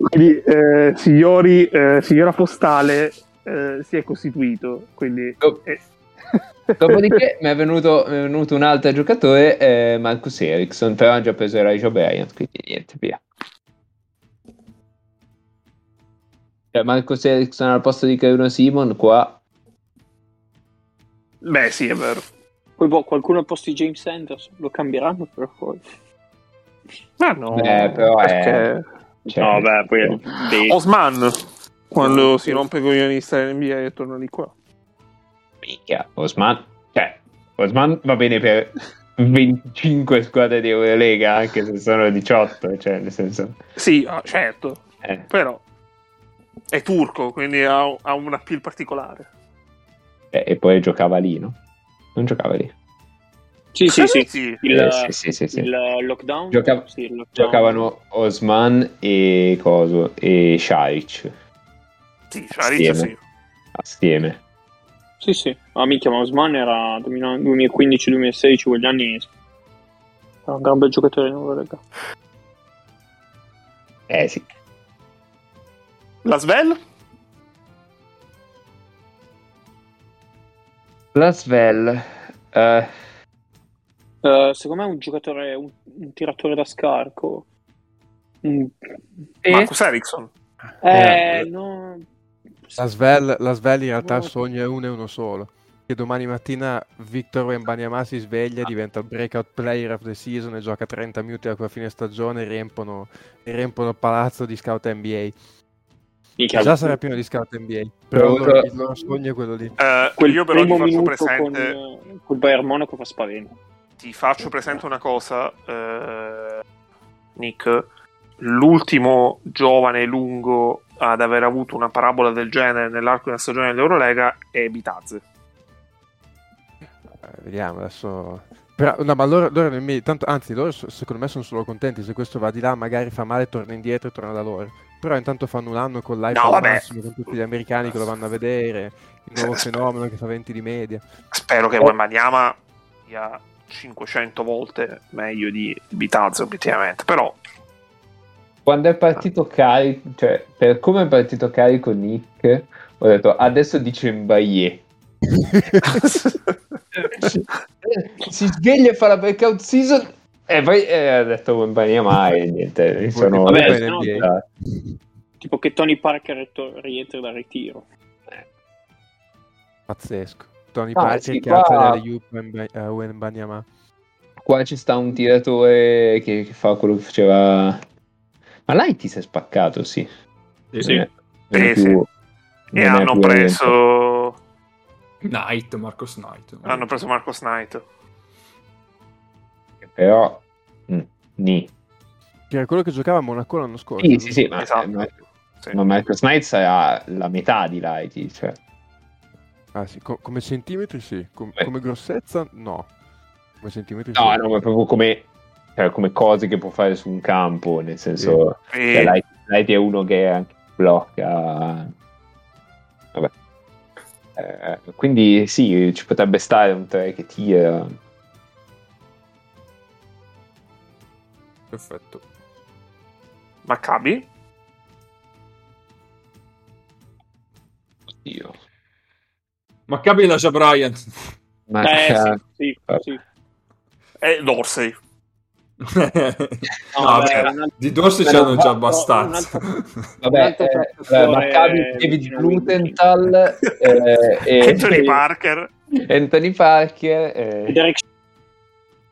Quindi eh, signori eh, signora Postale eh, si è costituito, quindi oh. eh. Dopodiché mi è venuto, mi è venuto un altro giocatore, eh, Marcus Eriksson, però ha già preso Elijah Bryant, quindi niente, via. Cioè, Marcus Eriksson al posto di Bruno Simon qua. Beh, sì, è vero. Poi boh, qualcuno al posto di James Anderson lo cambieranno, però poi. Ma no, beh, però perché... è... cioè, no, beh, poi è... Beh. Osman quando eh, si rompe con i N B A e torna lì qua. Minchia, Osman, cioè, Osman va bene per venticinque squadre di Eurolega, anche se sono diciotto, cioè, nel senso. Sì, certo. Eh. Però è turco, quindi ha, ha un appeal particolare. Eh, e poi giocava lì, no? Non giocava lì. Sì, sì, sì, sì. Il, eh, sì, sì, sì, sì. Il lockdown? Giocava, sì, il lockdown. Giocavano Osman e coso e Šarić. Sì, Šarić sì. Assieme. Sì, sì. Ah, minchia, ma Osman era duemilaquindici duemilasedici, quegli anni era un gran bel giocatore, non lo regà. Eh, sì. La Svel? La Svel... Uh... Uh, secondo me è un giocatore, un, un tiratore da scarto. Mm. E... Marcus Eriksson. Eh, eh, no. La Svel, la Svel in realtà no. Il sogno è uno e uno solo. Che domani mattina Victor Wembanyama si sveglia, ah. diventa breakout player of the season e gioca trenta minuti alla fine stagione e riempono, e riempono il palazzo di scout N B A. Mica. Già sarà pieno di scout N B A, però, però il loro sogno è quello lì. Uh, quel io però primo ti faccio presente con, col Bayern Monaco fa spavento. Ti faccio presente una cosa, eh, Nick, l'ultimo giovane lungo ad aver avuto una parabola del genere nell'arco di una stagione dell'Eurolega è Bitadze. Eh, vediamo adesso... Però, no, ma loro, loro mi, tanto, anzi, loro secondo me sono solo contenti, se questo va di là magari fa male, torna indietro e torna da loro. Però intanto fanno un anno con l'iPhone, no, massimo, con tutti gli americani che lo vanno a vedere, il nuovo S- fenomeno che fa venti di media. Spero che Wembanyama sia... cinquecento volte meglio di Bitazzo obiettivamente, però quando è partito carico, cioè per come è partito carico Nick, ho detto adesso dice Mbaye si sveglia e fa la breakout season e poi eh, ha detto Mbaye mai niente, sono vabbè, no, tipo che Tony Parker rientra dal ritiro, pazzesco. Tony ah, Parker sì, che qua... alza le a Wembanyama. Qua ci sta un tiratore che, che fa quello che faceva. Ma Lighty si è spaccato, sì. Sì, sì. È, eh, più, sì. E hanno preso Knight, Marcus Knight. Hanno preso Marcus Knight. Però mm, ni. Che era quello che giocava a Monaco l'anno scorso. Sì, sì, sì, ma, esatto. ma, sì. ma Marcus Knight sarà la metà di Lighty, cioè. Ah, sì. Co- come centimetri sì, Com- come grossezza no, come centimetri no, sì. No, ma proprio come, cioè, come cose che può fare su un campo, nel senso sì. Che e... Light è uno che anche blocca, vabbè, eh, quindi sì, ci potrebbe stare un tre che tira. Perfetto. Maccabi? Oddio. Maccabi lascia Brian. Maccabi. Eh, sì, sì, sì. E Dorsey. No, vabbè, vabbè, di Dorsey ci hanno già abbastanza. No, vabbè, eh, Maccabi, è... David Blumenthal, eh, eh, Anthony Parker. Anthony Parker. Eh, Derek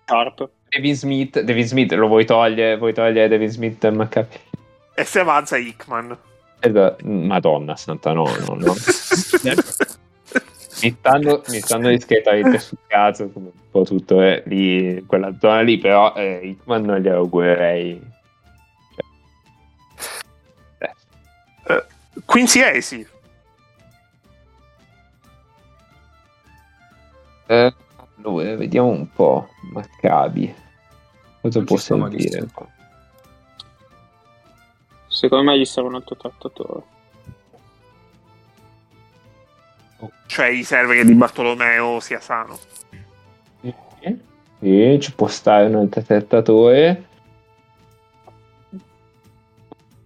Sharp. Devin Smith. Devin Smith, lo vuoi togliere? Vuoi togliere Devin Smith e Maccabi? E se avanza Hickman. Eh, Madonna santa, no, no, no. Mi stanno, mi stanno discretamente sul cazzo come un po' tutto eh, lì, quella zona lì, però eh, Hitman non gli augurerei. Cioè. Eh. Uh, Quincy Esi. Eh, allora, vediamo un po'. Maccabi. Cosa non possiamo dire? Secondo me gli serve un altro trattatore. Cioè gli serve che Di Bartolomeo sia sano. Eh, sì, ci può stare un altro trattatore,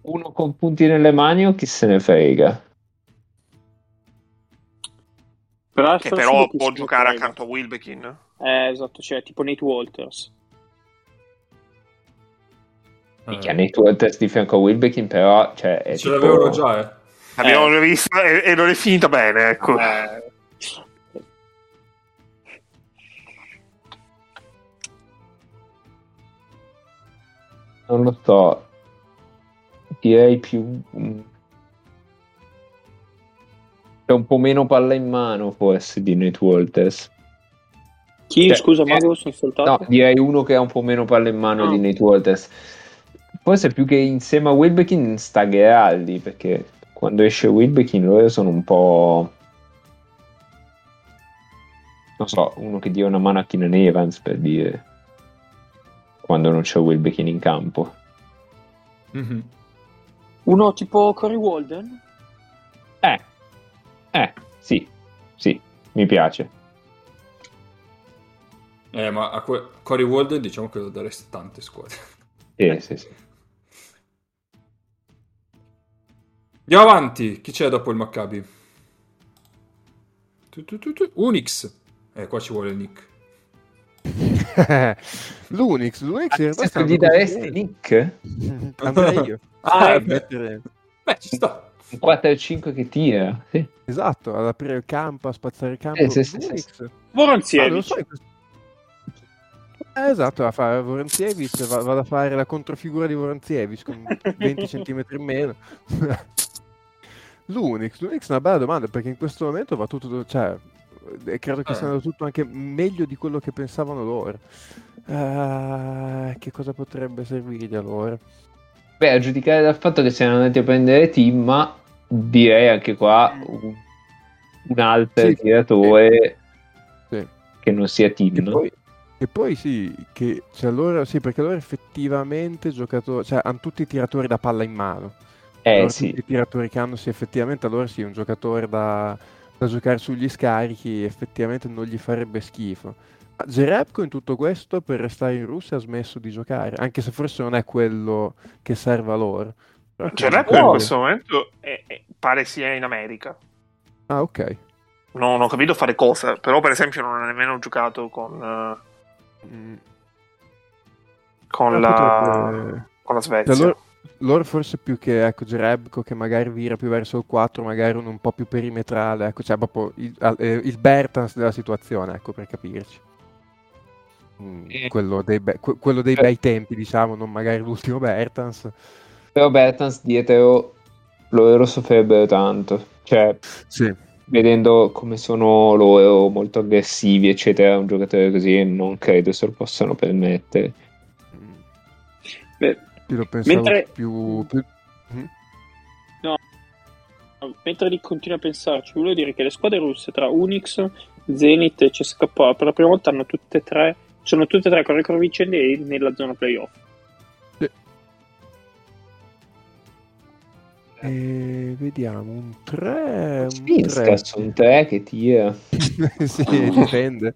uno con punti nelle mani o chi se ne frega, però che però può giocare accanto a Wilbekin, eh, esatto, cioè tipo Nate Walters. Mica, Nate Walters di fianco a Wilbekin, però cioè, è ce tipo... l'avevano già eh Abbiamo eh. visto e, e non è finita bene, ecco. Eh. Non lo so, direi più c'è un po' meno palla in mano forse di Nate Walters. Chi? Cioè, scusa, ma lo sono saltato? No, direi uno che ha un po' meno palla in mano no. di Nate Walters. Forse più che insieme a Wilbekin sta Gheraldi, perché quando esce Wilbekin loro sono un po'... non so, uno che dia una mano a Keenan Evans, per dire, quando non c'è Wilbekin in campo. Mm-hmm. Uno tipo Corey Walden? Eh, eh, sì, sì, mi piace. Eh, ma a que- Corey Walden diciamo che lo daresti tante squadre. Eh, sì, sì. Andiamo avanti, chi c'è dopo il Maccabi? Tu, tu, tu, tu. Unix. Eh, qua ci vuole il Nick. L'Unix, l'Unix in realtà gli daresti Nick? Andrei io. Ah, ah, beh. beh, ci sto. Un quattro cinque che tira, sì. Esatto, ad aprire il campo, a spazzare il campo. Eh, sì, sì, sì, sì. Voronzievich. Ah, Eh, esatto, a fare Voronzievich, vado a fare la controfigura di Voronzievich con venti centimetri in meno. L'Unix, l'Unix è una bella domanda, perché in questo momento va tutto, cioè, credo che sia andato tutto anche meglio di quello che pensavano loro. Uh, che cosa potrebbe servirgli allora? Beh, a giudicare dal fatto che siano andati a prendere Tim, ma direi anche qua un, un altro sì, tiratore sì. Sì. che non sia Tim. E poi sì, che cioè loro, sì, perché loro effettivamente giocatori, cioè hanno tutti i tiratori da palla in mano. Eh allora, sì. I tiratori che hanno, sì, effettivamente allora sì, un giocatore da, da giocare sugli scarichi effettivamente non gli farebbe schifo. Ma Jerebko in tutto questo per restare in Russia ha smesso di giocare, anche se forse non è quello che serve a loro. Jerebko in questo momento è, è, pare sia in America. Ah, ok. No, non ho capito fare cosa, però per esempio non ha nemmeno giocato con... Uh... con non la potrebbe... con la Svezia. Cioè, loro, loro forse più che ecco Jerebko, che magari vira più verso il quattro, magari uno un po' più perimetrale, ecco, cioè proprio il, il Bertans della situazione, ecco, per capirci. Mm, quello dei, be- quello dei bei tempi, diciamo, non magari l'ultimo Bertans. Però Bertans dietro loro soffrebbero tanto, cioè sì. Vedendo come sono loro, molto aggressivi, eccetera, un giocatore così non credo se lo possano permettere. Beh, lo pensavo mentre... più... più... Mm? No. Mentre continui a pensarci, volevo dire che le squadre russe tra Unix, Zenit e C S K A per la prima volta hanno tutte e tre, sono tutte e tre con record vincenti nella zona playoff. E vediamo un tre, sì, un tre che tira. Sì, dipende.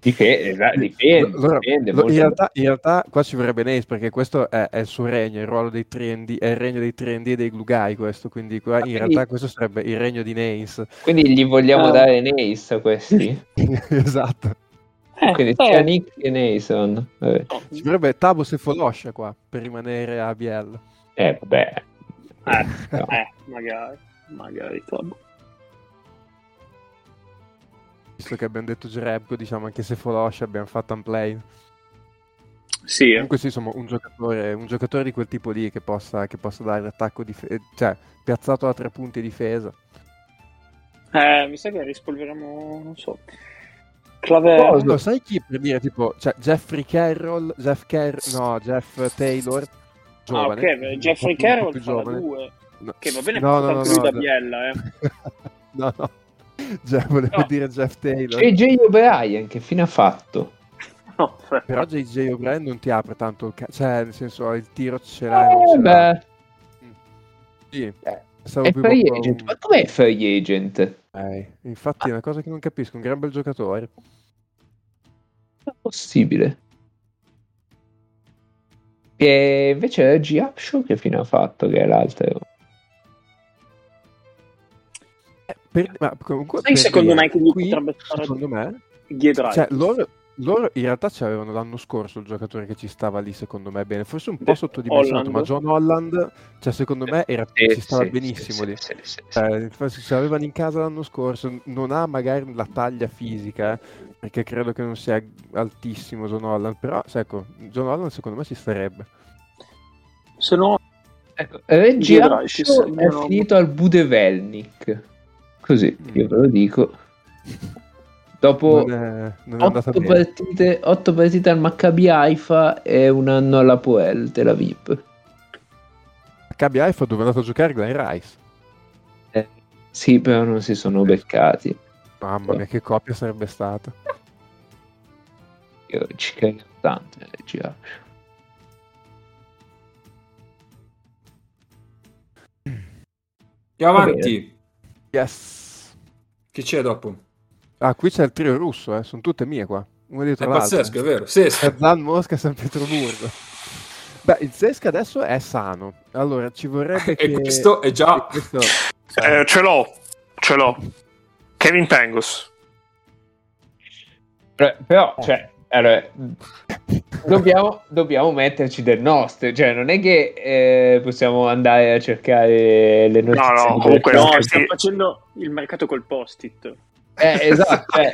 Dipende, dipende, allora, dipende in, realtà, in realtà qua ci vorrebbe Nace, perché questo è, è il suo regno, il ruolo dei tre D, è il regno dei tre D e dei Glugai questo, quindi qua in realtà questo sarebbe il regno di Nace. Quindi gli vogliamo ah. dare Nace a questi? Esatto. Eh, quindi c'è eh. Nick e Nason. Vabbè. Ci vorrebbe Tabos e Foloscia qua, per rimanere a B L. Eh, vabbè. Eh, no. eh, magari, magari. Tom. Visto che abbiamo detto Jerebko, diciamo anche se Foloscia abbiamo fatto un play. Sì. Eh. Comunque sì, insomma, un giocatore, un giocatore di quel tipo lì che possa, che possa dare l'attacco, dif- cioè piazzato a tre punti difesa. Eh, mi sa che rispolveriamo, non so... Claver. No, sai chi per dire, tipo, cioè Jeffrey Carroll, Jeff Carroll, no, Jeff Taylor... Giovane, ah, ok, Jeffrey Carroll fa la due, no. Che va bene, no, no, anche no, lui no, da Biella, eh. No, no, già volevo no. dire Jeff Taylor. J J O'Brien, che fine ha fatto? No, però J J O'Brien non ti apre tanto il ca- cioè nel senso il tiro ce l'ha, eh, non ce l'ha. Sì, è free agent, un... ma com'è free agent? Eh, infatti ah. è una cosa che non capisco, un gran bel giocatore. È possibile. E invece Reggie Upshaw che fine ha fatto, che è l'altro? Per, ma comunque, sai, per secondo me, qui, potrebbe fare secondo me, cioè, loro, loro in realtà c'avevano l'anno scorso il giocatore che ci stava lì, secondo me, bene, forse un po' sottodimensionato, ma John Holland, cioè secondo me era, eh, ci stava sì, benissimo sì, lì sì, sì, sì, eh, sì. Ce l'avevano in casa l'anno scorso, non ha magari la taglia fisica, perché credo che non sia altissimo John Holland, però ecco, John Holland secondo me ci starebbe. Se no, ecco, Reggiano è finito al Budevelnik, così io ve lo dico. Dopo otto partite, otto partite al Maccabi Haifa e un anno alla Poel Tel Aviv. Maccabi Haifa dove è andato a giocare Glenn Rice. Eh, sì, però non si sono beccati. Mamma mia, che coppia sarebbe stata. Io ci credo tanto in regia. E avanti. Yes. Chi c'è dopo? Ah, qui c'è il trio russo, eh. Sono tutte mie qua. Uno dietro è l'altro. Pazzesco, è vero. Sì, sì. Kazan, Mosca, San Pietroburgo. Beh, il Zesca adesso è sano. Allora, ci vorrebbe che... E questo è già... E questo... Eh, ce l'ho, ce l'ho. Kevin Pangos. Però, però cioè, allora, dobbiamo, dobbiamo metterci del nostro. Cioè, non è che eh, possiamo andare a cercare le notizie. No, no, comunque no, stiamo facendo il mercato col post-it. Eh, esatto, cioè,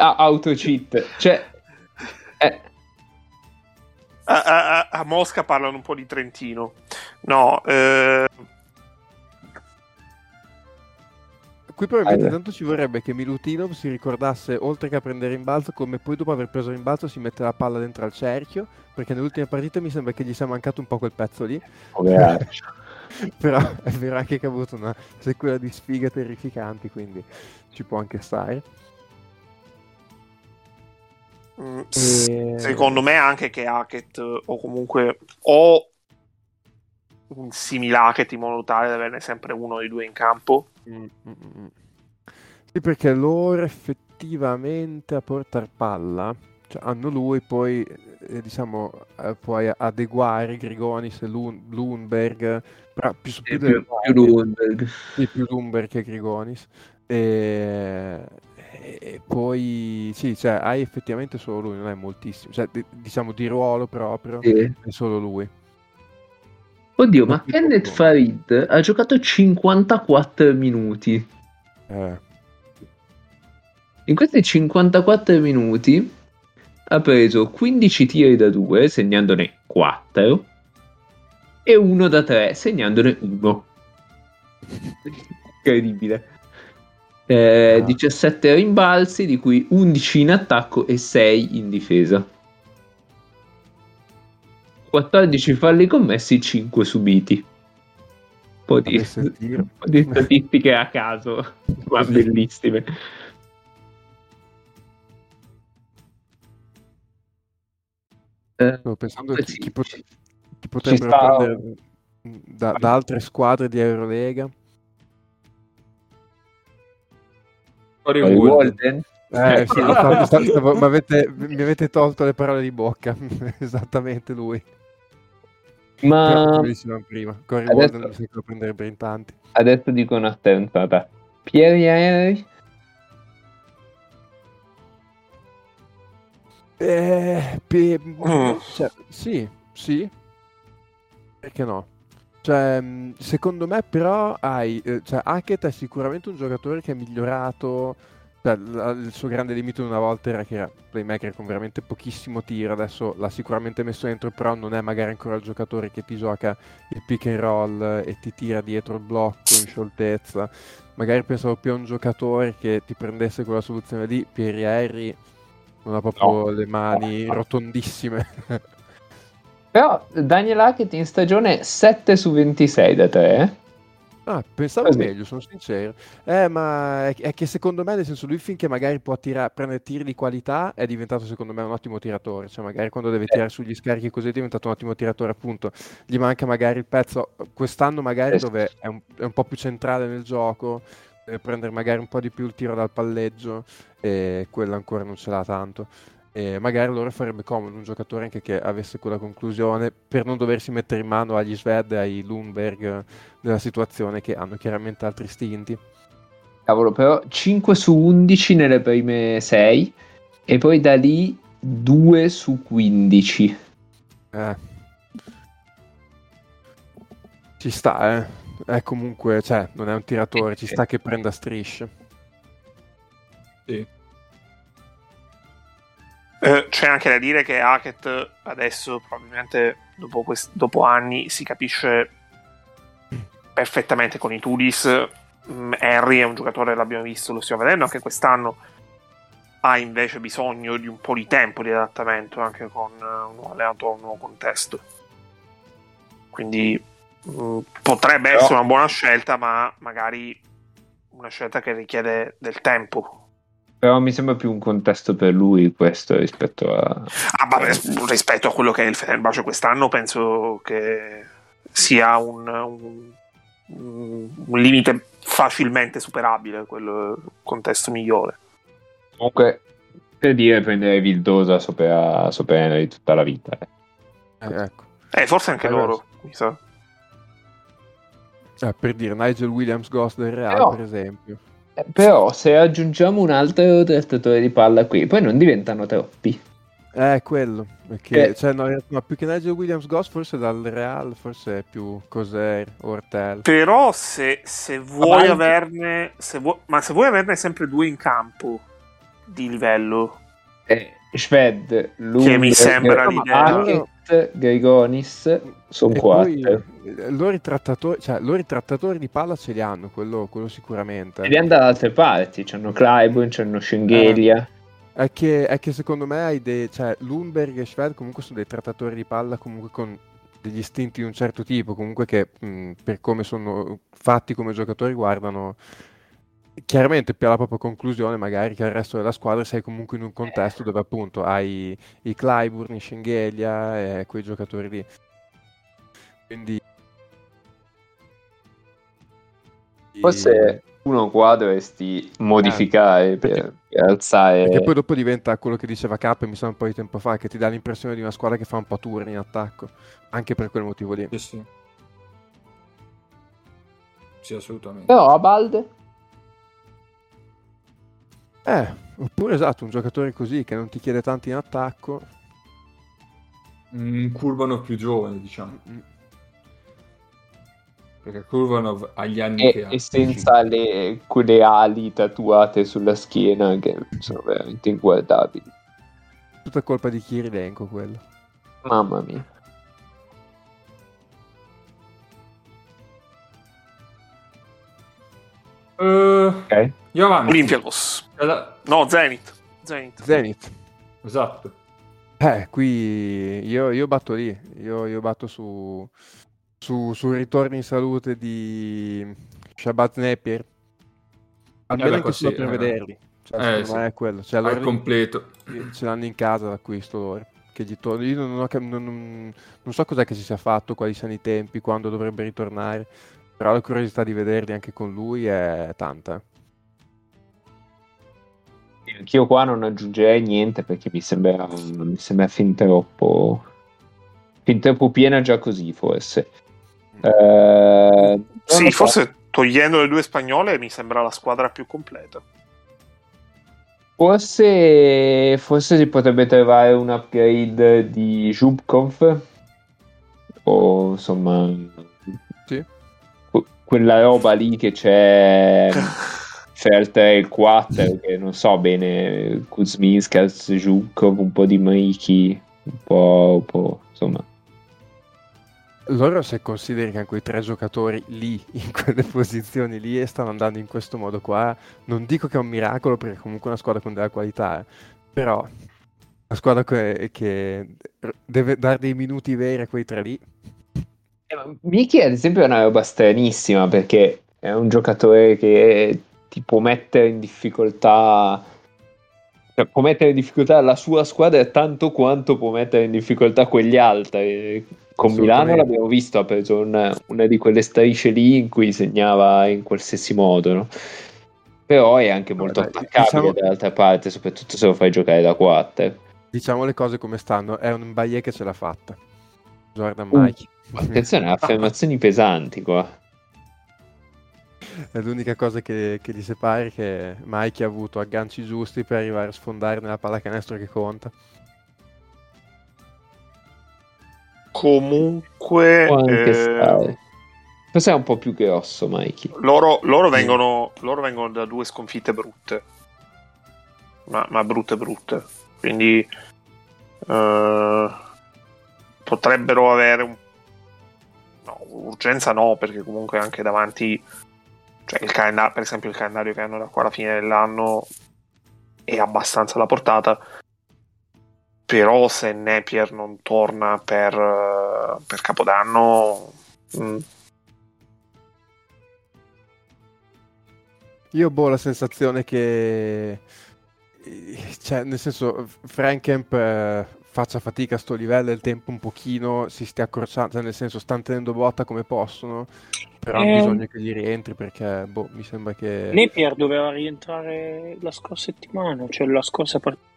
autocheat, cioè, eh. a, a, a Mosca parlano un po' di Trentino, no? Eh... Qui probabilmente allora. Tanto ci vorrebbe che Milutinov si ricordasse, oltre che a prendere rimbalzo, come poi dopo aver preso rimbalzo si mette la palla dentro al cerchio, perché nell'ultima partita mi sembra che gli sia mancato un po' quel pezzo lì. Oh, però è vero anche che ha avuto una sequela di sfiga terrificanti, quindi ci può anche stare. Mm, e... Secondo me anche che Hackett, o comunque o un simile Hackett, in modo tale da averne sempre uno dei due in campo. Mm. Sì, perché loro effettivamente a portar palla, cioè, hanno lui, poi eh, diciamo eh, puoi adeguare Grigonis e Lund- Lundberg, però più, più, più, più Lundberg sì, più Lundberg che Grigonis, e, e poi sì, cioè hai effettivamente solo lui, non è moltissimo, cioè d- diciamo di ruolo proprio sì. È solo lui. Oddio, non ma Kenneth Farid ha giocato cinquantaquattro minuti eh. In questi cinquantaquattro minuti ha preso quindici tiri da due, segnandone quattro, e uno da tre, segnandone uno. Incredibile. Eh, ah. diciassette rimbalzi, di cui undici in attacco e sei in difesa. quattordici falli commessi, cinque subiti. Un po' di, un po' di statistiche a caso, ma bellissime. Stavo pensando sì, chi, pot- chi potrebbero sta... prendere da, da altre squadre di Eurolega. Corey Walden, eh, sì, stavo, stavo, stavo, mi, avete, mi avete tolto le parole di bocca. Esattamente lui. Ma prima Corey Walden non si può prendere per in tanti. Adesso dico una stentata. Pieri Henry. Eh, pe... mm. cioè, sì, sì, perché no? Cioè, secondo me, però, hai cioè, Hackett è sicuramente un giocatore che è migliorato. Cioè, la, il suo grande limite una volta era che era playmaker con veramente pochissimo tiro. Adesso l'ha sicuramente messo dentro, però non è magari ancora il giocatore che ti gioca il pick and roll e ti tira dietro il blocco in scioltezza. Magari pensavo più a un giocatore che ti prendesse quella soluzione lì. Pieri Henry non ha proprio no. le mani rotondissime. Però Daniel Hackett in stagione sette su ventisei da tre. Ah, pensavo Così. meglio, sono sincero. Eh, ma è che secondo me, nel senso, lui finché magari può tirare, prendere tiri di qualità, è diventato secondo me un ottimo tiratore. Cioè magari quando deve eh. tirare sugli scarichi così è diventato un ottimo tiratore, appunto. Gli manca magari il pezzo quest'anno magari eh. dove è un, è un po' più centrale nel gioco, deve prendere magari un po' di più il tiro dal palleggio, e quella ancora non ce l'ha tanto, e magari loro farebbe comodo un giocatore anche che avesse quella conclusione per non doversi mettere in mano agli Sved e ai Lundberg della situazione, che hanno chiaramente altri istinti. Cavolo, però cinque su undici nelle prime sei E poi da lì due su quindici. Eh. Ci sta, eh. È comunque, cioè, non è un tiratore, ci sta che prenda strisce. Sì. Eh, c'è anche da dire che Hackett adesso, probabilmente dopo, quest- dopo anni, si capisce perfettamente con i Tudis. Mm, Henry è un giocatore, l'abbiamo visto, lo stiamo vedendo anche quest'anno, ha invece bisogno di un po' di tempo di adattamento anche con un nuovo allenatore, un nuovo contesto, quindi mm, potrebbe Però... essere una buona scelta, ma magari una scelta che richiede del tempo. Però mi sembra più un contesto per lui questo rispetto a... Ah, vabbè, rispetto a quello che è il Fenerbahce quest'anno, penso che sia un, un, un limite facilmente superabile, quel contesto migliore. Comunque, per dire, prendere Vildosa sopra Henry tutta la vita. Eh, eh, ecco. eh forse anche eh, loro, mi sa. Eh, per dire, Nigel Williams-Goss del Real, no. per esempio. Però se aggiungiamo un altro trattatore di palla qui, poi non diventano troppi. Eh, quello, perché eh. cioè, no, no, più che Nigel Williams-Goss forse dal Real, forse è più Coser, Ortel. Però se, se vuoi Avanti. averne, se vuoi, ma se vuoi averne sempre due in campo di livello, eh, Shved, Lund, che mi sembra l'idea, Grigonis, sono quattro. Loro i trattatori, cioè, loro i trattatori di palla ce li hanno, quello, quello sicuramente. E li hanno da altre parti, c'hanno Clyburn, c'hanno Schengelia. Eh, è, che, è che secondo me hai dei, cioè, Lundberg e Schwed comunque sono dei trattatori di palla comunque con degli istinti di un certo tipo, comunque che mh, per come sono fatti come giocatori guardano chiaramente più alla propria conclusione magari che al resto della squadra. Sei comunque in un contesto dove appunto hai i Clyburn, i Schengelia e quei giocatori lì, quindi forse uno qua dovresti modificare, eh, perché, per, per alzare, perché poi dopo diventa quello che diceva K, mi sa un po' di tempo fa, che ti dà l'impressione di una squadra che fa un po' turni in attacco, anche per quel motivo lì. Sì, sì, sì, assolutamente. Però a Balde Eh, oppure esatto, un giocatore così che non ti chiede tanti in attacco, mm, Curvanov più giovane, diciamo. Mm-hmm. Perché Curvanov agli anni e, che ha. E senza le, quelle ali tatuate sulla schiena che sono veramente inguardabili. Tutta colpa di Kirilenko quello. Mamma mia. Uh, ok. Io avanti. Olympiacos. No, Zenit. Zenit. Zenit. Esatto. Eh, qui io, io batto lì. Io, io batto su, su sul ritorno in salute di Shabat Napier. Almeno eh che sì, per eh, vederli. Cioè, eh, sì. È quello. Cioè, allora al completo. Ce l'hanno in casa l'acquisto loro. Che gli torni. Io non, ho, non, non, non so cos'è che si sia fatto, quali siano i tempi, quando dovrebbe ritornare. Però la curiosità di vederli anche con lui è tanta. Anch'io qua non aggiungerei niente perché mi sembra, mi sembra fin troppo fin troppo piena già così, forse. Eh, sì, forse fa... togliendo le due spagnole mi sembra la squadra più completa. Forse, forse si potrebbe trovare un upgrade di Zhubkov o insomma sì. Quella roba lì che c'è fra il tre e il quattro, che non so bene, Kuzminskas, Zhukov, un po' di Mariki, un po', un po', insomma. Loro, se consideri che anche i tre giocatori lì, in quelle posizioni lì, e stanno andando in questo modo qua, non dico che è un miracolo, perché comunque è una squadra con della qualità, eh. Però una squadra che, che deve dare dei minuti veri a quei tre lì. Miki ad esempio è una roba stranissima, perché è un giocatore che ti può mettere in difficoltà, cioè può mettere in difficoltà la sua squadra tanto quanto può mettere in difficoltà quegli altri. Con Milano l'abbiamo visto, ha preso una, una di quelle strisce lì in cui segnava in qualsiasi modo, no? Però è anche molto Vabbè, attaccabile, diciamo... dall'altra parte, soprattutto se lo fai giocare da quattro. Diciamo le cose come stanno, è un Bayer che ce l'ha fatta. Jordan Mike. Uh, attenzione, affermazioni pesanti qua. è l'unica cosa che, che li separi, che Mike ha avuto agganci giusti per arrivare a sfondare nella pallacanestro che conta. Comunque eh, cos'è un po' più grosso Mikey? Loro, loro, vengono, loro vengono da due sconfitte brutte, ma, ma brutte brutte, quindi eh, potrebbero avere un... no, urgenza no, perché comunque anche davanti, cioè il calendario, per esempio il calendario che hanno da qua alla fine dell'anno è abbastanza alla portata. Però se Napier non torna per, per Capodanno... Mm. Io boh, la sensazione che... cioè, nel senso, Frankamp eh, faccia fatica a sto livello e il tempo un pochino si stia accorciando, cioè, nel senso, stanno tenendo botta come possono, però eh... hanno bisogno che gli rientri, perché boh, mi sembra che... Napier doveva rientrare la scorsa settimana, cioè la scorsa partita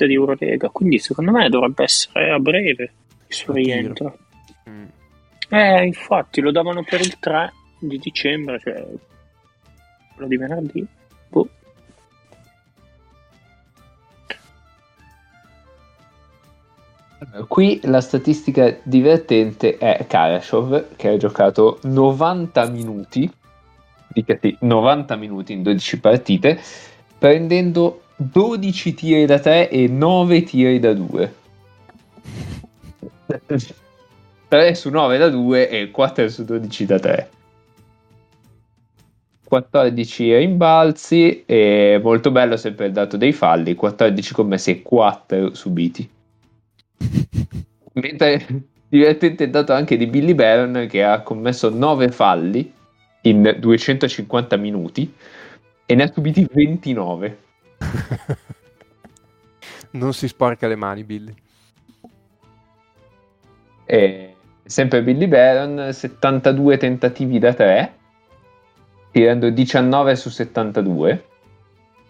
di Eurolega, quindi secondo me dovrebbe essere a breve il suo rientro. Mm. Eh, infatti lo davano per il tre di dicembre, cioè quello di venerdì. Boh. Qui la statistica divertente è Karashov, che ha giocato novanta minuti, dicati novanta minuti in dodici partite, prendendo dodici tiri da tre e nove tiri da due, tre su nove da due e quattro su dodici da tre, quattordici rimbalzi e molto bello sempre il dato dei falli, quattordici commessi e quattro subiti, mentre divertente il dato anche di Billy Barron, che ha commesso nove falli in duecentocinquanta minuti e ne ha subiti ventinove. Non si sporca le mani Billy. E sempre Billy Barron, settantadue tentativi da tre, tirando diciannove su settantadue,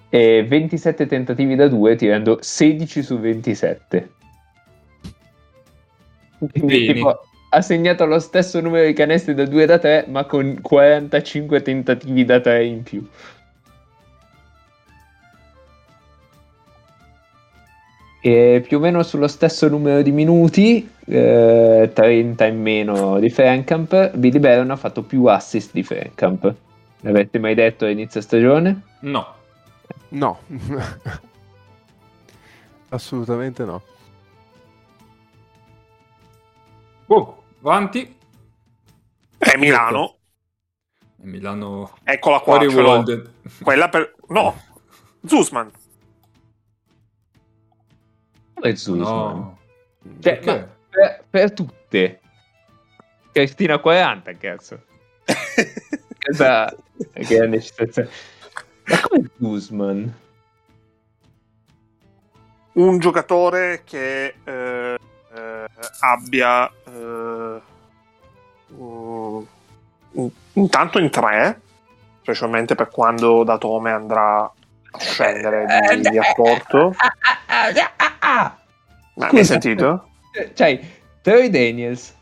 e ventisette tentativi da due, tirando sedici su ventisette. Quindi tipo, ha segnato lo stesso numero di canestri da due da tre, ma con quarantacinque tentativi da tre in più. E più o meno sullo stesso numero di minuti, eh, trenta in meno di Frankamp, Billy Barron ha fatto più assist di Frankamp. L'avete mai detto all'inizio stagione? No. No. Assolutamente no. Oh, avanti. È Milano. È Milano. Eccola qua. Quella per... No. Zuzman. No. Cioè, ma per, per tutte Cristina quaranta, cazzo. Questa è grande citazione. Ma come Zuzman? Un giocatore che eh, eh, abbia eh, uh, intanto in tre, specialmente per quando Datome andrà a scendere di, di apporto. Ma mi hai sentito? Cioè, Terry Daniels.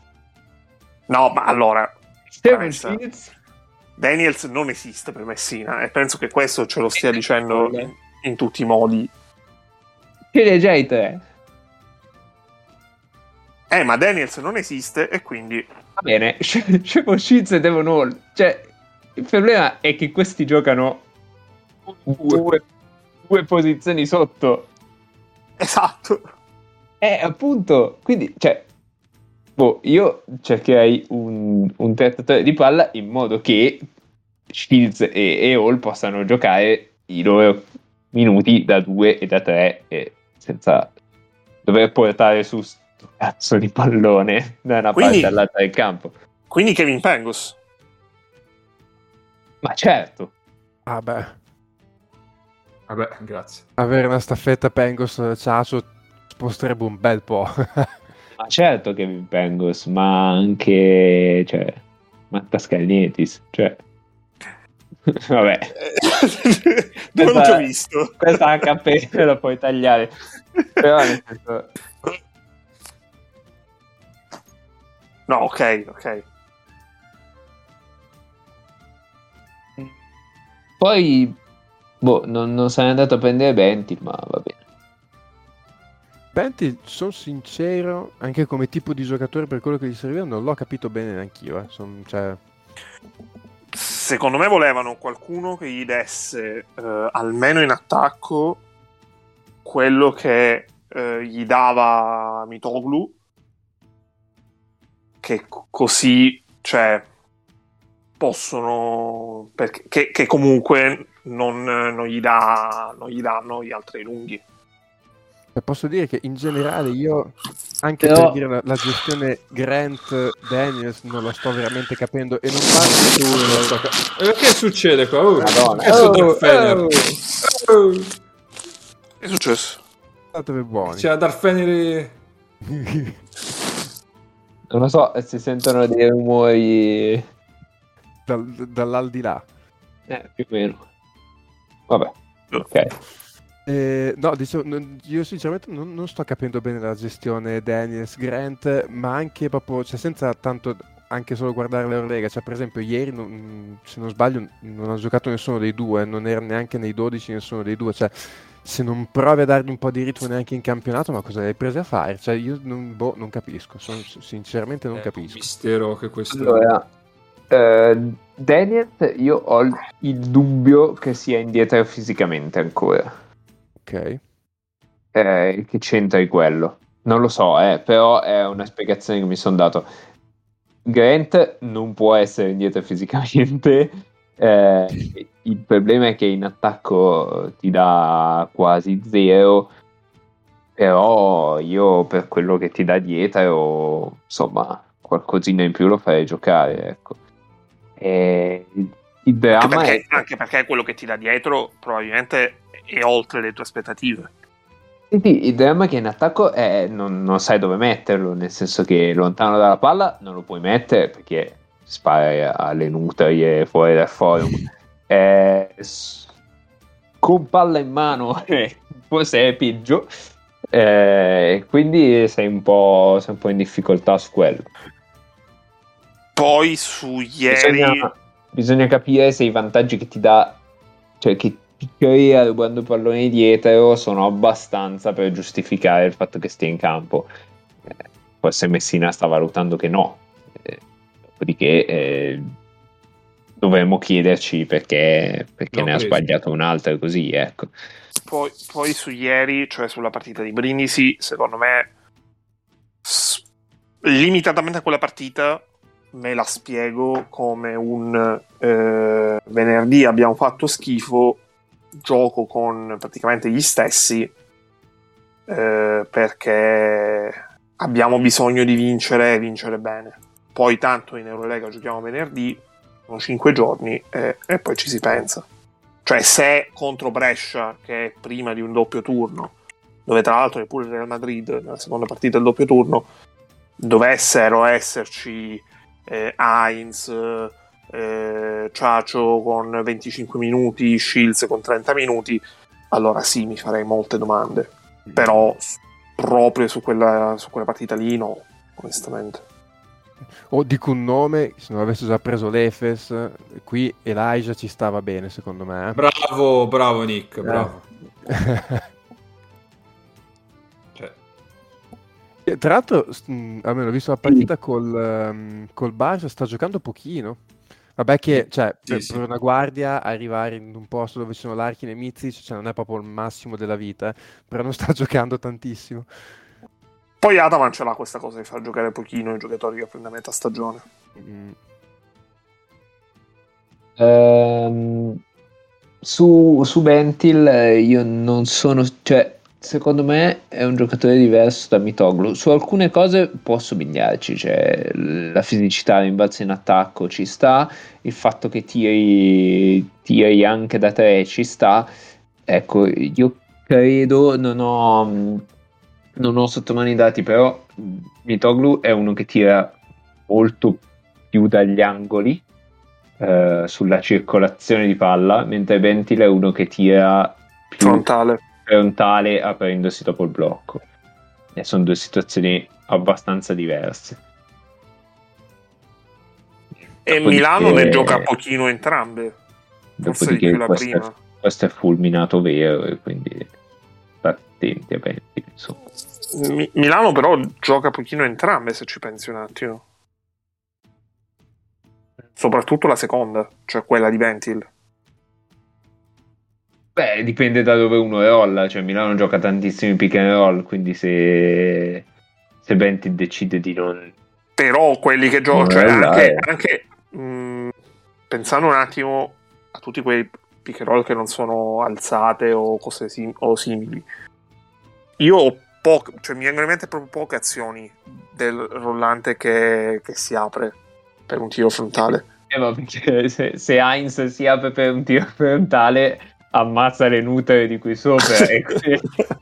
No, ma allora Daniels non esiste per Messina, e penso che questo ce lo stia dicendo in, in tutti i modi. Che leggete? Eh, ma Daniels non esiste e quindi va bene, Sheposhiz e Devon Hall. Cioè, il problema è che questi giocano due, due posizioni sotto. Esatto. Eh, appunto, quindi, cioè, boh, io cercherei un, un trattatore di palla in modo che Shields e, e Hall possano giocare i loro minuti da due e da tre, e senza dover portare su sto cazzo di pallone da una quindi, parte all'altra del campo. Quindi Kevin Pangos. Ma certo. Ah beh. Vabbè, grazie. Avere una staffetta Pangos-Ciacio sposterebbe un bel po'. Ma certo che Kevin Pangos, ma anche, cioè, Matta Scagnetis, cioè... Vabbè. Dove non ci ho visto? Questa H P la puoi tagliare. Però nel senso... No, ok, ok. Poi boh, non, non se n'è andato a prendere Bentil, ma va bene. Bentil, sono sincero, anche come tipo di giocatore, per quello che gli serviva, non l'ho capito bene neanch'io. Eh. Son, cioè... Secondo me volevano qualcuno che gli desse, eh, almeno in attacco, quello che eh, gli dava Mitoglu, che così, cioè, possono, perché, che, che comunque non, non gli dà, non gli danno gli altri lunghi. Posso dire che in generale io, anche però... per dire la, la gestione Grant-Daniels non la sto veramente capendo, e non parlo di... E che succede qua? Oh, che, oh, oh, oh. Che è successo? Statevi buoni. C'è Darfeneri... Non lo so, si sentono dei rumori... Dal, dall'aldilà. Eh, più o meno. Vabbè, ok. Eh, no, dicevo, non, io sinceramente non, non sto capendo bene la gestione Daniels Grant, ma anche proprio, cioè, senza tanto anche solo guardare l'Eurolega, cioè per esempio ieri non, se non sbaglio non ha giocato nessuno dei due, non era neanche nei dodici nessuno dei due, cioè se non provi a dargli un po' di ritmo neanche in campionato, ma cosa hai preso a fare? Cioè io non, boh, non capisco, sono, sinceramente non eh, capisco. Mistero che questo... Allora, eh, Daniels io ho il dubbio che sia indietro fisicamente ancora. Okay. Eh, che c'entra di quello? Non lo so, eh, però è una spiegazione che mi sono dato. Grant non può essere indietro fisicamente, eh, il problema è che in attacco ti dà quasi zero, però io per quello che ti dà dietro, insomma, qualcosina in più lo farei giocare, ecco. E il dramma anche perché, è... anche perché quello che ti dà dietro probabilmente e oltre le tue aspettative. Sì, sì, il dramma è che in attacco è, non, non sai dove metterlo, nel senso che lontano dalla palla non lo puoi mettere perché spari alle nutrie fuori dal forum. Eh, con palla in mano eh, forse è peggio, eh, quindi sei un po', sei un po' in difficoltà su quello. Poi su ieri bisogna, bisogna capire se i vantaggi che ti dà, cioè che crea rubando palloni dietro, sono abbastanza per giustificare il fatto che stia in campo. Eh, forse Messina sta valutando che no, eh, dopodiché eh, dovremmo chiederci perché, perché ne ha sbagliato un altro così, ecco. Poi, poi su ieri, cioè sulla partita di Brindisi, secondo me s- limitatamente a quella partita me la spiego come un eh, venerdì abbiamo fatto schifo, gioco con praticamente gli stessi, eh, perché abbiamo bisogno di vincere e vincere bene, poi tanto in Eurolega giochiamo venerdì, sono cinque giorni e, e poi ci si pensa, cioè se contro Brescia, che è prima di un doppio turno, dove tra l'altro neppure il Real Madrid nella seconda partita del doppio turno dovessero esserci eh, Heinz, Eh, Ciaccio con venticinque minuti, Shields con trenta minuti, allora sì, mi farei molte domande, però s- proprio su quella, su quella partita lì no, onestamente. O oh, dico un nome, se non avessi già preso l'Efes, qui Elijah ci stava bene secondo me. Bravo, bravo Nick, bravo. Eh. Cioè. Tra l'altro, mh, almeno visto la partita col, um, col Barça, sta giocando pochino. Vabbè che, cioè, sì, per, sì. per una guardia arrivare in un posto dove ci sono Larkin e Mizzic, cioè non è proprio il massimo della vita, però non sta giocando tantissimo. Poi Adaman ce l'ha questa cosa di far giocare pochino i giocatori che prende a metà stagione. Mm. Ehm, su, su Bentil io non sono... Cioè, secondo me è un giocatore diverso da Mitoglu. Su alcune cose può somigliarci, cioè la fisicità, l'imbalzo in attacco ci sta, il fatto che tiri, tiri anche da tre ci sta. Ecco, io credo, non ho, non ho sotto mano i dati, però Mitoglu è uno che tira molto più dagli angoli, eh, sulla circolazione di palla, mentre Bentil è uno che tira più frontale. Frontale aprendosi dopo il blocco, e sono due situazioni abbastanza diverse. E Milano ne gioca pochino entrambe, Dopodiché questo è, questo è fulminato vero, e quindi attenti a Bentil, insomma. Mi- Milano però gioca pochino entrambe, se ci pensi un attimo, soprattutto la seconda, cioè quella di Bentil. Beh, dipende da dove uno rolla, cioè Milano gioca tantissimi pick and roll, quindi se se Bentil decide di non, però quelli che gioca, cioè anche, anche mh, pensando un attimo a tutti quei pick and roll che non sono alzate o cose sim- o simili, io ho poche, cioè mi vengono in mente proprio poche azioni del rollante che, che si apre per un tiro frontale. Eh, ma perché se, se Heinz si apre per un tiro frontale ammazza le nutre di qui sopra e quindi,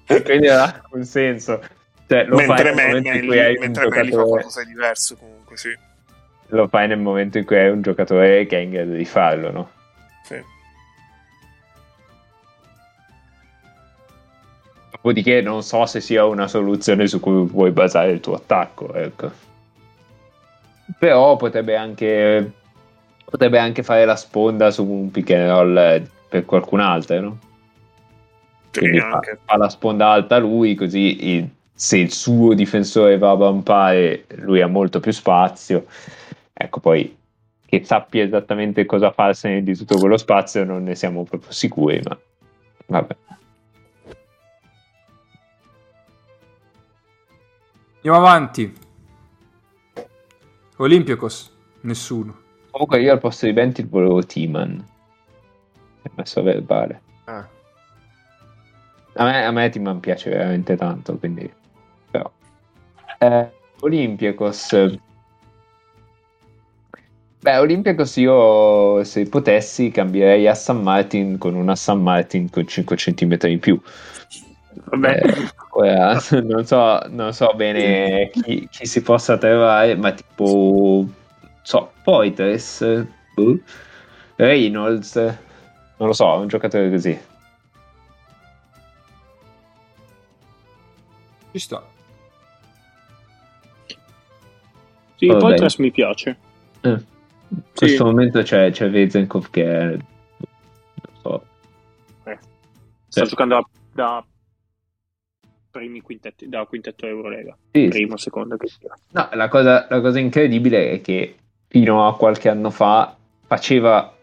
e quindi ha un senso, cioè, lo mentre fai nel me, me, hai mentre Melli giocatore... fa qualcosa di diverso comunque, sì. Lo fai nel momento in cui hai un giocatore che è in grado di farlo, no? Sì. Dopodiché non so se sia una soluzione su cui puoi basare il tuo attacco, ecco. Però potrebbe anche potrebbe anche fare la sponda su un pick and roll per qualcun altro, no? Quindi fa, fa la sponda alta lui, così il, se il suo difensore va a vampare lui ha molto più spazio, ecco. Poi che sappia esattamente cosa farsene di tutto quello spazio non ne siamo proprio sicuri, ma vabbè. Andiamo avanti. Olympiakos, nessuno. Comunque io al posto di Bentil volevo Timan, è messo a verbale. Ah. A me, a me Timan piace veramente tanto, quindi però. Eh, Olympiakos. Beh, Olympiakos io se potessi cambierei a San Martin con una San Martin con cinque centimetri in più. Vabbè. Eh, ora, non so non so bene chi, chi si possa trovare, ma tipo so Poitras, uh, Reynolds, non lo so, un giocatore così ci sta. Sì, oh, Poitras mi piace, eh, in sì. Questo momento c'è, c'è Vezenkov che è, non so, eh, sta sì. giocando da, da... primi quintetti, da quintetto Eurolega, sì, primo, sì. secondo, che sia. No, la cosa, la cosa incredibile è che fino a qualche anno fa faceva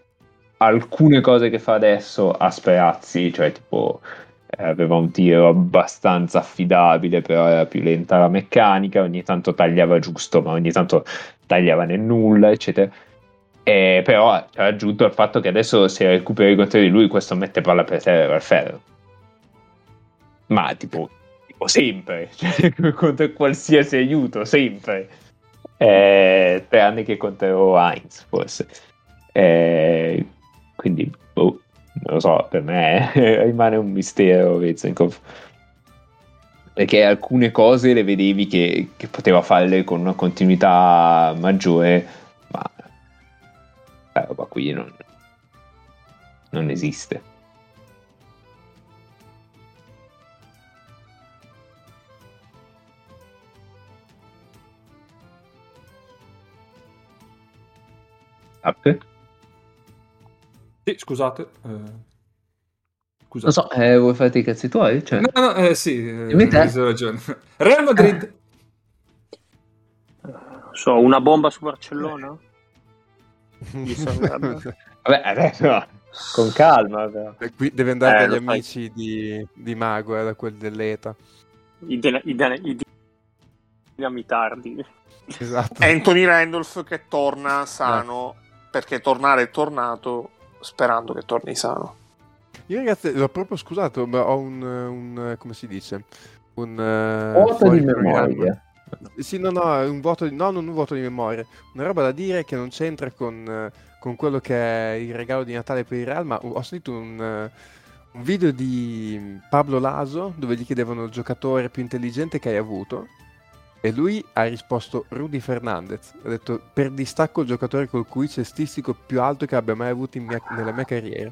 alcune cose che fa adesso a Sperazzi, cioè tipo eh, aveva un tiro abbastanza affidabile, però era più lenta la meccanica, ogni tanto tagliava giusto, ma ogni tanto tagliava nel nulla, eccetera. E però ha aggiunto il fatto che adesso se recuperi il controllo di lui, questo mette palla per terra al ferro. Ma tipo sempre, cioè, contro qualsiasi aiuto, sempre, eh, tranne che contro Heinz forse, eh, quindi boh, non lo so, per me eh, rimane un mistero Vezenkov, perché alcune cose le vedevi che, che poteva farle con una continuità maggiore, ma la roba qui non, non esiste. Sì, scusate, eh, scusate. Non so, eh, vuoi fare i cazzi tuoi? Cioè... No, no, eh, sì, eh, ragione. Real Madrid. So, una bomba su Barcellona? Mi Vabbè, adesso no. Con calma. Però. Qui deve andare eh, dagli amici di, di Mago, eh, da quelli dell'E T A. I dinamitardi. De- esatto. Anthony Randolph che torna sano. Eh. Perché tornare è tornato sperando che torni sano. Io ragazzi l'ho proprio scusato, ma ho un, un come si dice? Un vuoto uh, di memoria. Programma. Sì, no, no, un vuoto di, no, non un vuoto di memoria. Una roba da dire che non c'entra con, con quello che è il regalo di Natale per il Real, ma ho sentito un, un video di Pablo Laso dove gli chiedevano il giocatore più intelligente che hai avuto. E lui ha risposto Rudy Fernandez, ha detto per distacco il giocatore col cui cestistico più alto che abbia mai avuto in mia, nella mia carriera.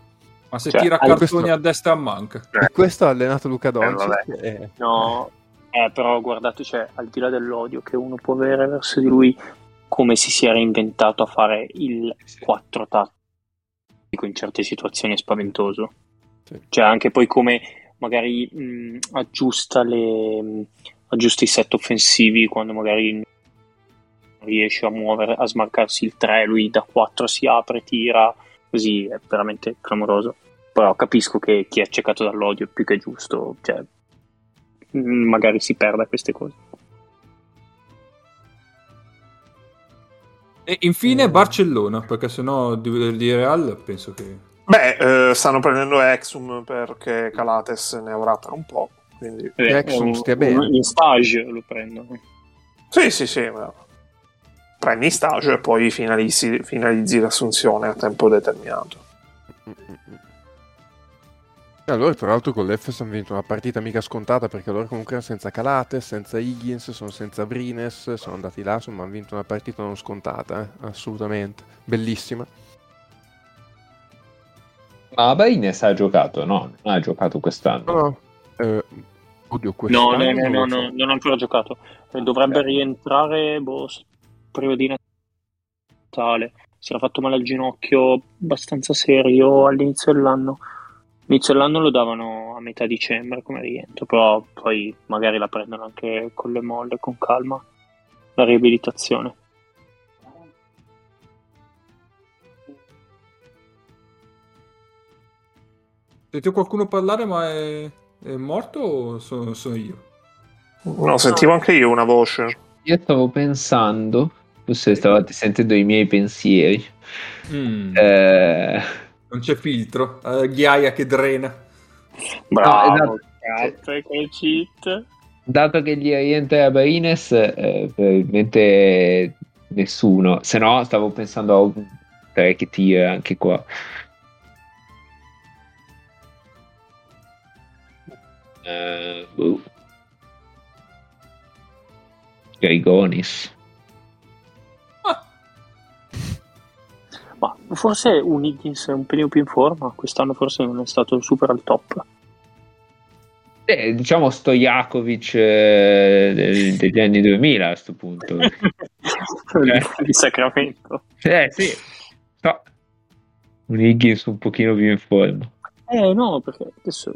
Ma se cioè, tira cartoni questo... a destra manca. E questo ha allenato Luca Doncic. Eh, e... No, eh, però guardate, cioè, al di là dell'odio che uno può avere verso di lui, come si sia reinventato a fare il quattro tacchi tecnico in certe situazioni è spaventoso. Sì. Cioè anche poi come magari mh, aggiusta le mh, aggiusta i set offensivi quando magari non riesce a muovere, a smarcarsi il tre, lui da quattro si apre, tira, così è veramente clamoroso. Però capisco che chi è accecato dall'odio è più che giusto, cioè mh, magari si perda queste cose. E infine Barcellona, perché sennò di, di Real penso che... Beh, eh, stanno prendendo Exum perché Calates ne avrà per un po', quindi... Eh, Exum stia bene. In stage lo prendono. Sì, sì, sì. Ma... prendi stage e poi finalizzi, finalizzi l'assunzione a tempo determinato. E allora, tra l'altro, con l'Efes hanno vinto una partita mica scontata, perché loro comunque erano senza Calates, senza Higgins, sono senza Brines, sono andati là, insomma, hanno vinto una partita non scontata, eh? Assolutamente. Bellissima. Ma Baines ha giocato, no? Non ha giocato quest'anno. No, eh, oddio, quest'anno. No, no, no, no, non ha ancora giocato. Dovrebbe okay. rientrare, boh, prima di Natale. Si era fatto male al ginocchio abbastanza serio all'inizio dell'anno. Inizio l'anno lo davano a metà dicembre come rientro, però poi magari la prendono anche con le molle, con calma, la riabilitazione. Sentivo qualcuno parlare, ma è, è morto o sono, sono io? No, sentivo anche io una voce. Io stavo pensando, forse stavate sentendo i miei pensieri. Mm. Eh... Non c'è filtro, uh, ghiaia che drena. Bravo, grazie, no, che cheat. Dato che gli rientra Barines, eh, probabilmente nessuno. Se no, stavo pensando a un tre che tira anche qua. Uh, uh. Grigonis. Ma forse un Higgins è un pelino più in forma, quest'anno forse non è stato super al top. Eh, diciamo Stojakovic eh, del, degli anni duemila a questo punto. eh. Di Sacramento. Eh sì, no. Un Higgins un pochino più in forma. Eh no, perché adesso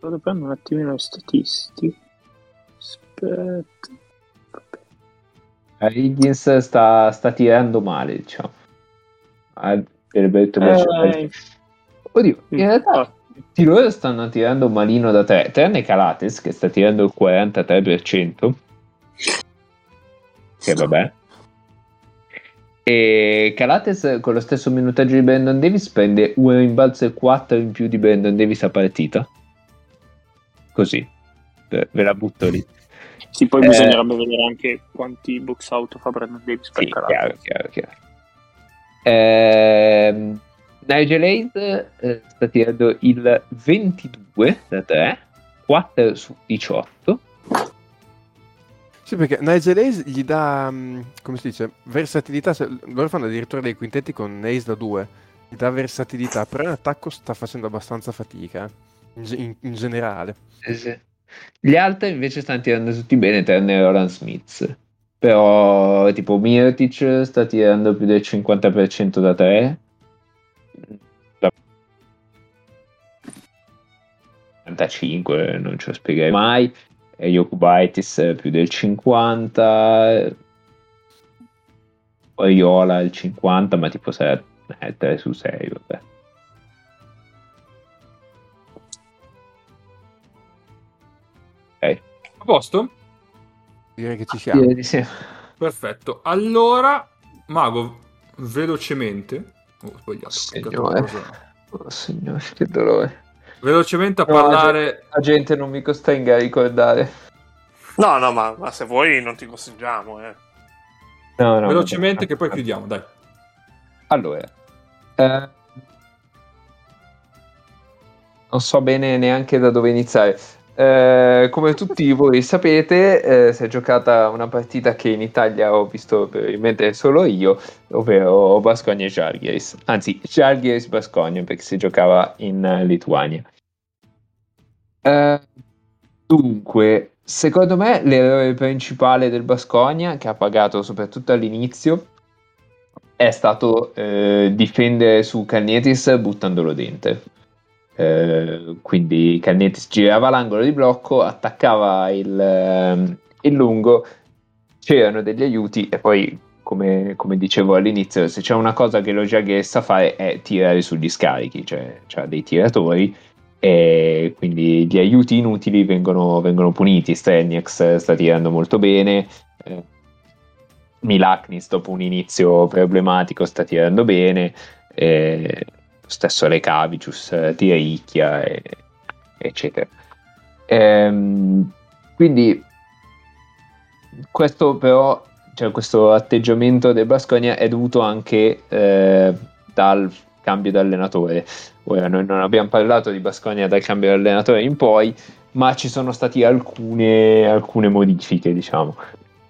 vado a prendere un attimino le statistiche. Aspetta. Vabbè. Higgins sta, sta tirando male, diciamo. Ah, eh, oddio, in realtà tutti loro stanno tirando malino da tre, tranne Calates che sta tirando il quarantatré per cento, che vabbè, e Calates con lo stesso minutaggio di Brandon Davis prende un rimbalzo e quattro in più di Brandon Davis a partita, così ve la butto lì. Sì, poi eh, bisognerebbe vedere anche quanti box out fa Brandon Davis per sì, Calates. Chiaro, chiaro, chiaro. Eh, Nigel Hayes eh, sta tirando il ventidue da tre, quattro su diciotto. Sì, perché Nigel Hayes gli dà, come si dice, versatilità. Loro fanno addirittura dei quintetti con Hayes da due, gli dà versatilità, però in attacco sta facendo abbastanza fatica in, in generale. Sì, sì. Gli altri invece stanno tirando tutti bene, tranne Roland Smith. Però tipo Mirtic sta tirando più del cinquanta per cento da tre, quarantacinque non ce lo spiegherei mai, e Jokubaitis più del cinquanta, poi Iola il cinquanta, ma tipo sarà eh, tre su sei, vabbè. Ok. A posto? Direi che ci siamo. Perfetto. Allora, Mago, velocemente. Ho sbagliato. Signore. Oh, signore, che dolore. Velocemente a no, parlare. La gente non mi costringa a ricordare. No, no, ma, ma se vuoi non ti costringiamo. Eh. No, no, velocemente, no, che poi chiudiamo, dai. Allora. Eh... Non so bene neanche da dove iniziare. Eh, come tutti voi sapete, eh, si è giocata una partita che in Italia ho visto probabilmente solo io, ovvero Baskonia e Žalgiris, anzi Žalgiris Baskonia, perché si giocava in Lituania. Eh, dunque, secondo me l'errore principale del Baskonia, che ha pagato soprattutto all'inizio, è stato eh, difendere su Kalinić buttandolo dentro. Eh, quindi Kalinić girava l'angolo di blocco, attaccava il, il lungo, c'erano degli aiuti e poi, come, come dicevo all'inizio, se c'è una cosa che lo Žalgiris sa fare è tirare sugli scarichi, cioè c'ha dei tiratori e quindi gli aiuti inutili vengono, vengono puniti. Strelnieks sta tirando molto bene, eh, Milaknis dopo un inizio problematico sta tirando bene, eh, stesso Le Cavicius tiricchia, eh, eccetera. Ehm, quindi questo però, cioè questo atteggiamento del Baskonia è dovuto anche eh, dal cambio d'allenatore. Ora noi non abbiamo parlato di Baskonia dal cambio d'allenatore in poi, ma ci sono stati alcune, alcune modifiche, diciamo.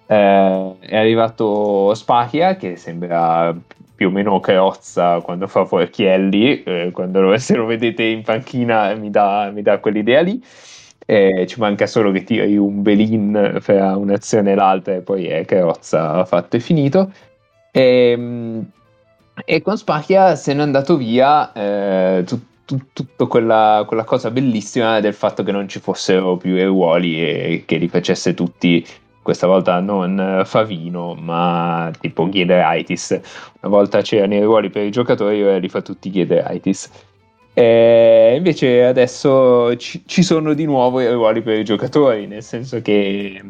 Eh, è arrivato Spahia, che sembra più o meno Crozza quando fa Forchielli, eh, quando lo, se lo vedete in panchina mi dà, mi dà quell'idea lì, eh, ci manca solo che tiri un belin fra un'azione e l'altra e poi è Crozza fatto e finito. E, e con Spahia se n'è andato via eh, tut, tut, tutta quella, quella cosa bellissima del fatto che non ci fossero più i ruoli e che li facesse tutti, questa volta non Favino ma tipo Giedraitis. Una volta c'erano i ruoli per i giocatori, ora li fa tutti Giedraitis, e invece adesso ci, ci sono di nuovo i ruoli per i giocatori, nel senso che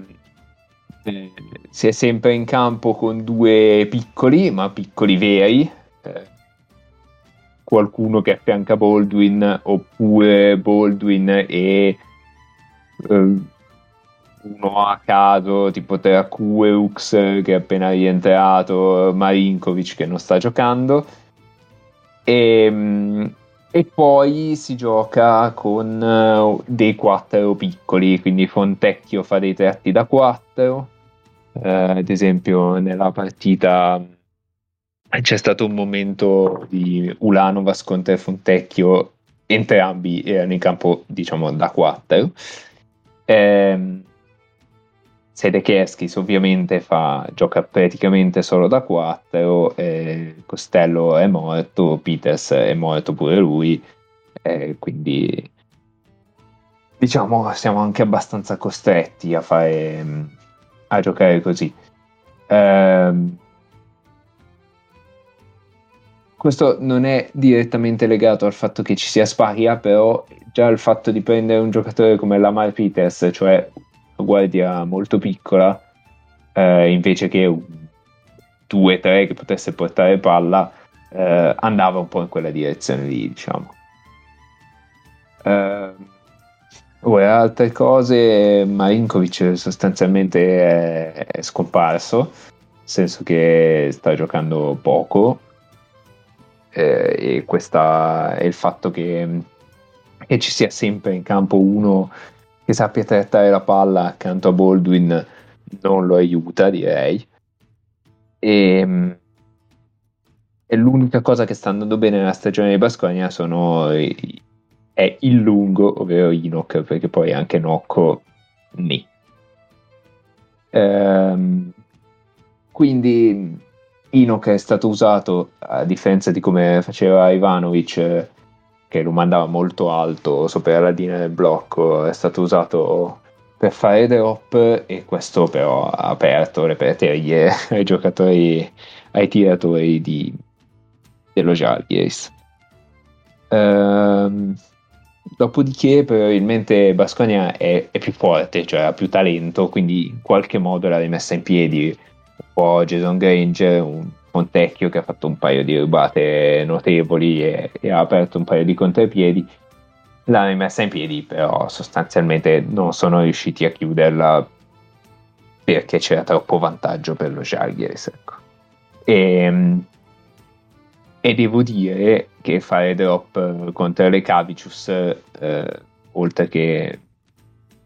eh, si è sempre in campo con due piccoli, ma piccoli veri, eh, qualcuno che affianca Baldwin oppure Baldwin e eh, uno a caso, tipo Trakueus che è appena rientrato, Marinkovic che non sta giocando, e, e poi si gioca con dei quattro piccoli, quindi Fontecchio fa dei tratti da quattro, eh, ad esempio nella partita c'è stato un momento di Ulanovas contro Fontecchio, entrambi erano in campo diciamo da quattro. eh, Sedekerskis ovviamente fa, gioca praticamente solo da quattro, eh, Costello è morto, Peters è morto pure lui, eh, quindi diciamo siamo anche abbastanza costretti a fare, a giocare così. Eh, questo non è direttamente legato al fatto che ci sia Sparia, però già il fatto di prendere un giocatore come Lamar Peters, cioè guardia molto piccola, eh, invece che due tre che potesse portare palla, eh, andava un po' in quella direzione lì, diciamo. Eh, ora altre cose, Marinkovic sostanzialmente è, è scomparso, nel senso che sta giocando poco, eh, e questa è il fatto che, che ci sia sempre in campo uno che sappia trattare la palla accanto a Baldwin non lo aiuta, direi. E, e l'unica cosa che sta andando bene nella stagione di Baskonia sono è il lungo, ovvero Inok, perché poi anche Nocco ni. Ehm, quindi Inok è stato usato, a differenza di come faceva Ivanovic, che lo mandava molto alto sopra la linea del blocco, è stato usato per fare drop, e questo però ha aperto le praterie ai giocatori, ai tiratori di, dello Žalgiris. Ehm, dopodiché probabilmente Baskonia è, è più forte, cioè ha più talento, quindi in qualche modo l'ha rimessa in piedi un po' Jason Granger, un Fontecchio che ha fatto un paio di rubate notevoli e, e ha aperto un paio di contrapiedi, l'ha rimessa in piedi, però sostanzialmente non sono riusciti a chiuderla perché c'era troppo vantaggio per lo Žalgiris, ecco. e, e devo dire che fare drop contro Le Cavicius, eh, oltre che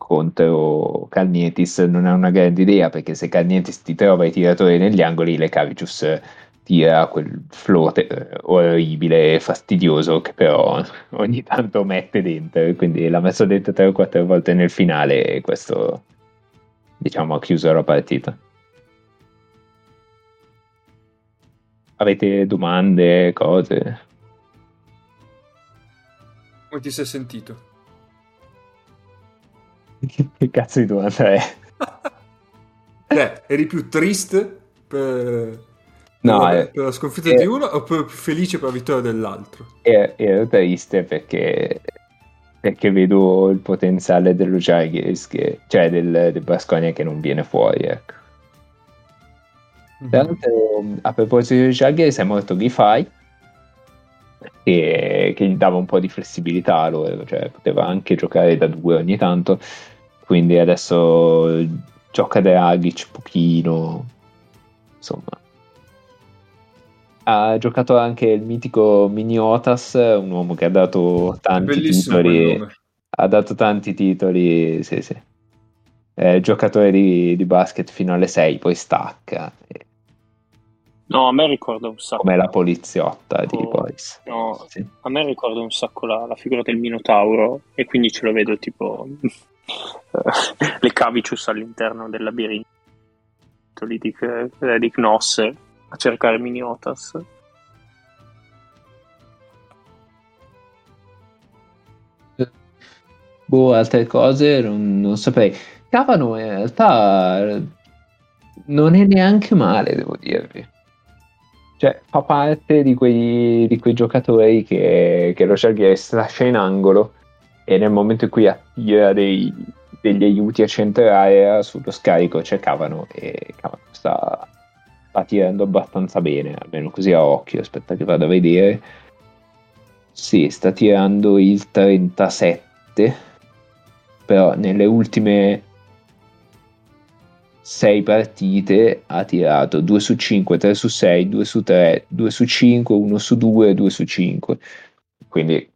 contro Kalinić, non è una grande idea, perché se Kalinić ti trova i tiratori negli angoli, Le Cavicius tira quel floater orribile e fastidioso che però ogni tanto mette dentro, quindi l'ha messo dentro tre o quattro volte nel finale e questo diciamo ha chiuso la partita. avete domande, cose? Come ti sei sentito? Che cazzo di domanda è? Beh, eri più triste per, no, per, eh, per la sconfitta eh, di uno o più felice per la vittoria dell'altro? Ero, ero triste perché perché vedo il potenziale dello Žalgiris, che, cioè del, del Baskonia, che non viene fuori, ecco. Mm-hmm. Tra l'altro, a proposito di Žalgiris, è morto Gifai, che, che gli dava un po' di flessibilità a loro, cioè poteva anche giocare da due ogni tanto, quindi adesso gioca Dragic pochino, insomma. Ha giocato anche il mitico Miniotas, un uomo che ha dato tanti titoli, ha dato tanti titoli, sì, sì. È giocatore di, di basket fino alle sei, poi stacca. No, a me ricorda un sacco. Come la poliziotta oh, di Boys. No, sì. A me ricorda un sacco la, la figura del Minotauro, e quindi ce lo vedo tipo Le Cavicius all'interno del labirinto di, di Knos, a cercare Miniotas. Boh, altre cose non, non saprei. Cavano in realtà non è neanche male, devo dirvi, cioè fa parte di quei, di quei giocatori che, che lo Žalgiris lascia in angolo, e nel momento in cui attira dei, degli aiuti a centrare sullo scarico c'è Cavano, e Cavano sta sta tirando abbastanza bene, almeno così a occhio. Aspetta che vado a vedere. Sì, sta tirando il trentasette, però nelle ultime sei partite ha tirato due su cinque, tre su sei, due su tre, due su cinque, uno su due, due su cinque, quindi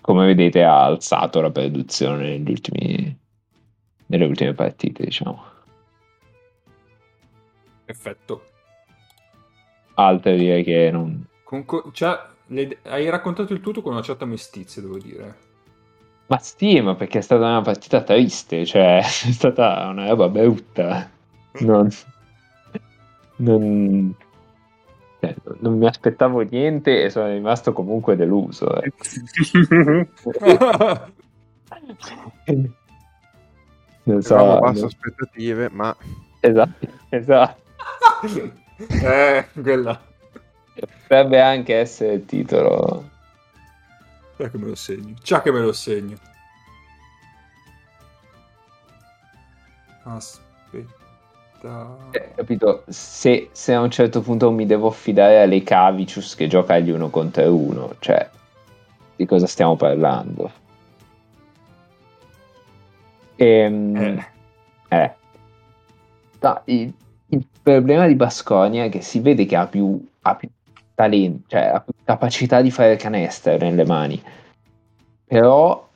come vedete ha alzato la produzione negli ultimi, nelle ultime partite, diciamo. Perfetto. Altre direi che non... Conco- cioè, le- hai raccontato il tutto con una certa mestizia, devo dire. Ma sì, ma perché è stata una partita triste, cioè è stata una roba brutta. Non, non, cioè, non mi aspettavo niente e sono rimasto comunque deluso. Eh. Non so. Avevamo basse aspettative, ma... Esatto, esatto. eh, quella potrebbe anche essere il titolo. Ciao che me lo segno. Ciao che me lo segno. Aspetta. Eh, capito? Se, se a un certo punto mi devo affidare a Le Cavicius che gioca agli uno contro uno, cioè di cosa stiamo parlando? Ehm, eh. eh. No, il, il problema di Baskonia è che si vede che ha più, ha più talento, cioè ha più capacità di fare canestro nelle mani, però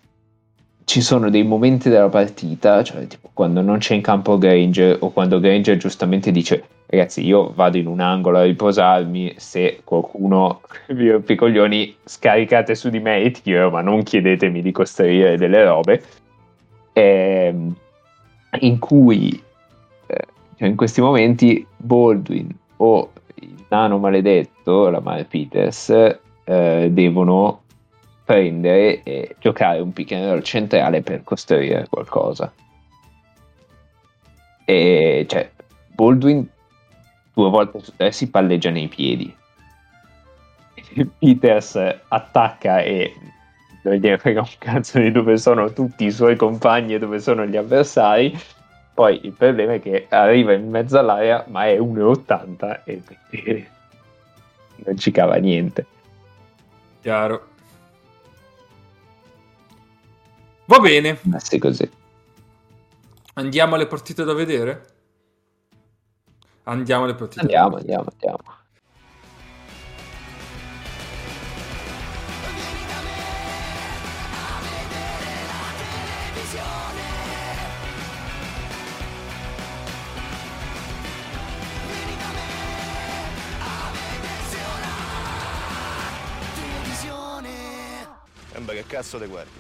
ci sono dei momenti della partita, cioè tipo quando non c'è in campo Granger, o quando Granger giustamente dice ragazzi io vado in un angolo a riposarmi, se qualcuno vi rompe i coglioni scaricate su di me e tiro, ma non chiedetemi di costruire delle robe, ehm, in cui cioè in questi momenti Baldwin o il nano maledetto, la Mare Peters, eh, devono prendere e giocare un pick and roll centrale per costruire qualcosa. E cioè Baldwin due volte su tre si palleggia nei piedi, Peters attacca e non gli frega un cazzo di dove sono tutti i suoi compagni e dove sono gli avversari. Poi il problema è che arriva in mezzo all'area, ma è uno e ottanta e quindi non ci cava niente. Chiaro. Va bene. Ma se così. Andiamo alle partite da vedere? Andiamo alle partite. Andiamo, da andiamo, andiamo. Che cazzo le guardi?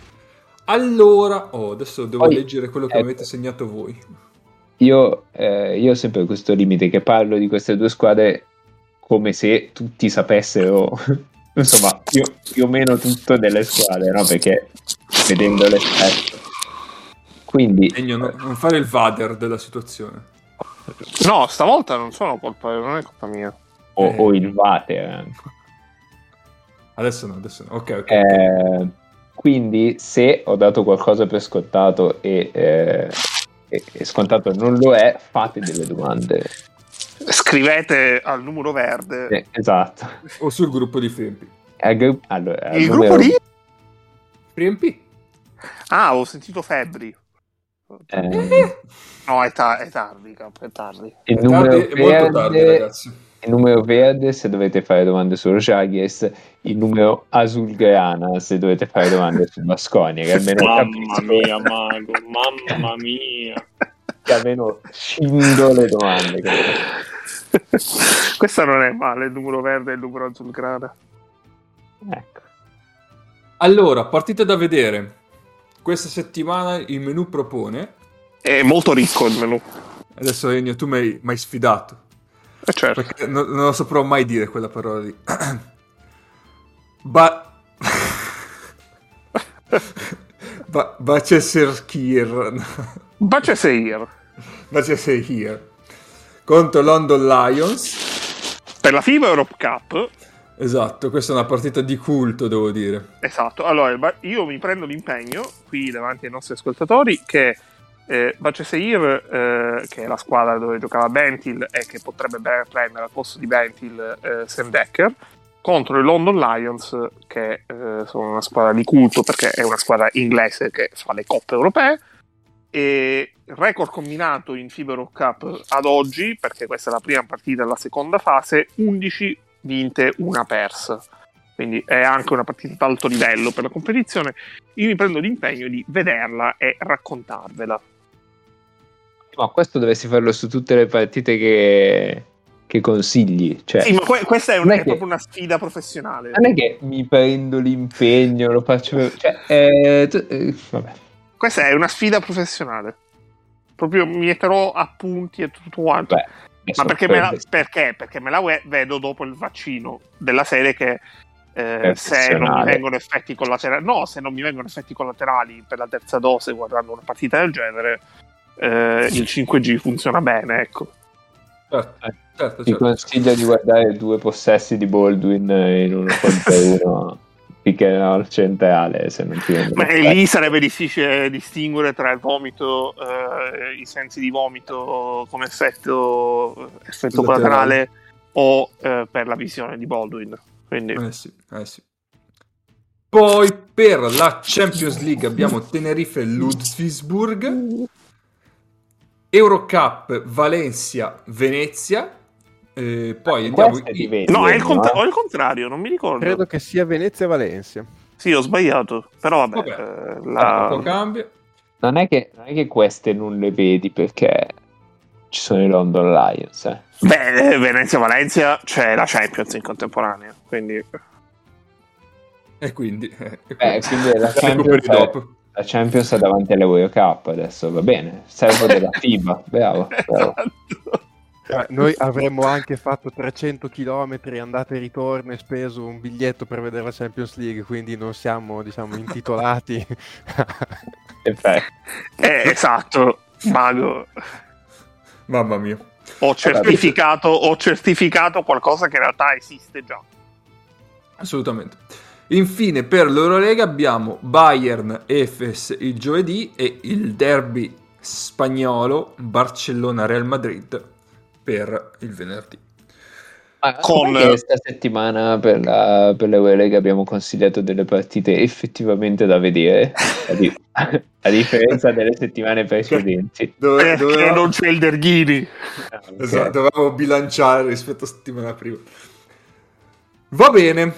Allora, oh, adesso devo Poi, leggere quello che ecco. avete segnato voi. Io, eh, io ho sempre questo limite che parlo di queste due squadre come se tutti sapessero insomma più, più o meno tutto delle squadre, no? Perché vedendo l'esperto, quindi Egno, non, non fare il vader della situazione. No, stavolta non sono colpa, non è colpa mia. O, eh. o il vater. Adesso no, adesso no. Ok, ok. Eh, quindi se ho dato qualcosa per scontato e, eh, e, e scontato non lo è, fate delle domande. Scrivete al numero verde. Eh, esatto. O sul gruppo di Frempi. Gru- allora, il gruppo di Frempi? Ah, ho sentito Febbri. Eh. No, è, ta- è tardi, è tardi. Il è numero tardi, verde, è molto tardi, ragazzi. Il numero verde se dovete fare domande su Žalgiris, il numero azulgrana se dovete fare domande su Baskonia, che almeno mamma mia, mago, mamma mia, che almeno scindo le domande. Questa non è male, il numero verde e il numero azulgrana. Ecco. Allora, partite da vedere. Questa settimana il menù propone... È molto ricco il menù. Adesso Ennio, tu mi hai sfidato. Eh certo. Perché non, non lo saprò mai dire quella parola lì. Ba... ba... Başakşehir. Başakşehir. Başakşehir. Contro London Lions. Per la FIBA Europe Cup. Esatto, questa è una partita di culto, devo dire. Esatto, allora io mi prendo l'impegno qui davanti ai nostri ascoltatori che eh, Başakşehir, eh, che è la squadra dove giocava Bentil e che potrebbe prendere al posto di Bentil eh, Sam Dekker, contro i London Lions, che eh, sono una squadra di culto perché è una squadra inglese che fa le coppe europee. E record combinato in FIBA Europe Cup ad oggi, perché questa è la prima partita della seconda fase, undici vinte, una persa, quindi è anche una partita ad alto livello per la competizione. Io mi prendo l'impegno di vederla e raccontarvela. Ma questo dovresti farlo su tutte le partite che, che consigli, cioè, sì, ma que- questa è, un, è, è che, proprio una sfida professionale. Non è che mi prendo l'impegno, lo faccio per... cioè, eh, tu, eh, vabbè. Questa è una sfida professionale, proprio mi metterò appunti e tutto quanto. Beh. Ma perché me, la, perché? perché me la vedo dopo il vaccino, della serie che eh, se non mi vengono effetti collaterali, no, se non mi vengono effetti collaterali per la terza dose guardando una partita del genere, eh, il cinque G funziona bene, ecco. Certo, certo, ti certo. Consiglio di guardare due possessi di Baldwin in uno contro uno picchia al centrale, se non ti ma lì sarebbe difficile distinguere tra il vomito, eh, i sensi di vomito come effetto effetto collaterale o eh, per la visione di Baldwin, quindi eh sì, eh sì. Poi per la Champions League abbiamo Tenerife Ludwigsburg, Eurocup Valencia Venezia. Eh, poi andiamo in... no, è il, contra- no? È il contrario, non mi ricordo. Credo che sia Venezia e Valencia. Sì, ho sbagliato, però vabbè. vabbè. La... Allora, cambio. Non è che non è che queste non le vedi perché ci sono i London Lions. Eh. Beh, Venezia e Valencia c'è la Champions in contemporanea, quindi e quindi, eh, e Beh, quindi la Champions è... la Champions è davanti all'Euro Cup adesso, va bene. Servo della FIBA, bravo. bravo. Esatto. Noi avremmo anche fatto trecento chilometri andata e ritorno e speso un biglietto per vedere la Champions League, quindi non siamo, diciamo, intitolati. eh, esatto, mago. Mamma mia. Ho certificato, ho certificato qualcosa che in realtà esiste già. Assolutamente. Infine per l'Eurolega abbiamo Bayern Efes il giovedì e il derby spagnolo Barcellona-Real Madrid per il venerdì. Ah, con questa settimana per la per l'Eurolega abbiamo consigliato delle partite effettivamente da vedere a, di... a differenza delle settimane precedenti dove dovevamo... non c'è il Derghini. Ah, okay. Esatto, dovevamo bilanciare rispetto a settimana prima. Va bene,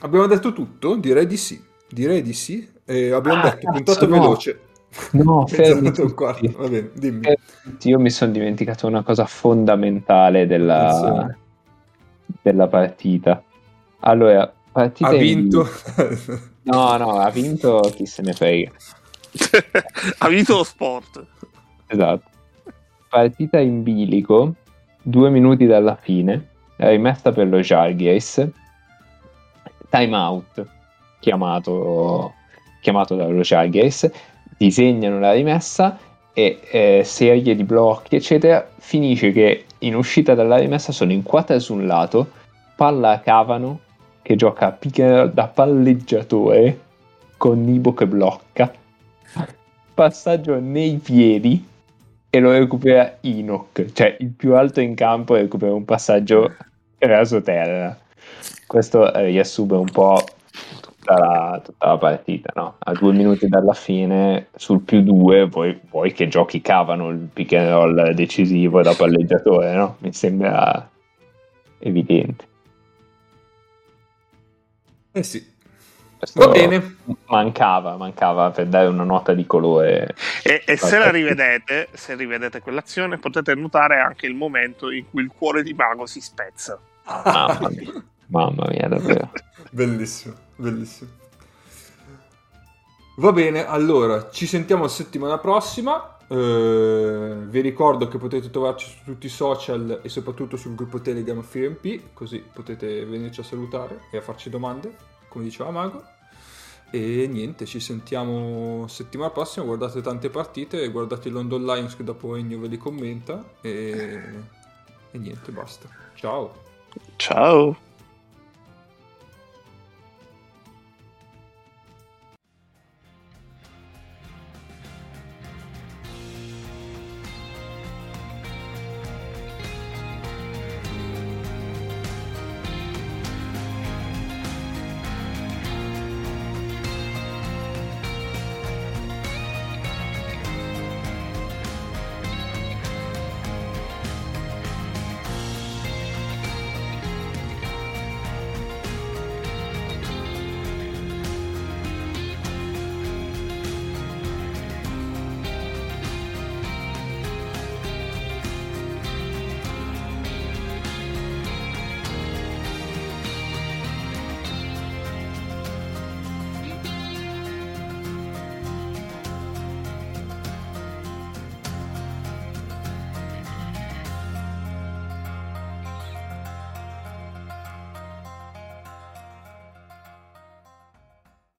abbiamo detto tutto? Direi di sì, direi di sì. E abbiamo ah, detto puntato no. veloce. No, fermi tutti. Un quarto. Va bene, dimmi. Io mi sono dimenticato una cosa fondamentale della, della partita. Allora, partita ha vinto? In... No, no, ha vinto chi se ne frega. Ha vinto lo sport. Esatto. Partita in bilico, due minuti dalla fine, è rimasta per lo Žalgiris, time out chiamato, chiamato dallo Žalgiris, disegnano la rimessa e eh, serie di blocchi eccetera, finisce che in uscita dalla rimessa sono in quattro su un lato, palla a Cavano che gioca a pick da palleggiatore con Nibo che blocca, passaggio nei piedi e lo recupera Inok, cioè il più alto in campo recupera un passaggio raso terra. Questo eh, riassume un po' tutta la, tutta la partita, no? A due minuti dalla fine sul più due vuoi, vuoi che giochi Cavano il pick and roll decisivo da palleggiatore, no? Mi sembra evidente. Eh sì. Va bene, mancava, mancava per dare una nota di colore. E, e se la rivedete, se rivedete quell'azione, potete notare anche il momento in cui il cuore di Mago si spezza. Mamma mia, mamma mia davvero. Bellissimo, bellissimo. Va bene, allora ci sentiamo settimana prossima. Eh, vi ricordo che potete trovarci su tutti i social e soprattutto sul gruppo Telegram FreeMP, così potete venirci a salutare e a farci domande, come diceva Mago. E niente, ci sentiamo settimana prossima, guardate tante partite, guardate il London Lions che dopo Ennio ve li commenta e, e niente, basta, ciao ciao.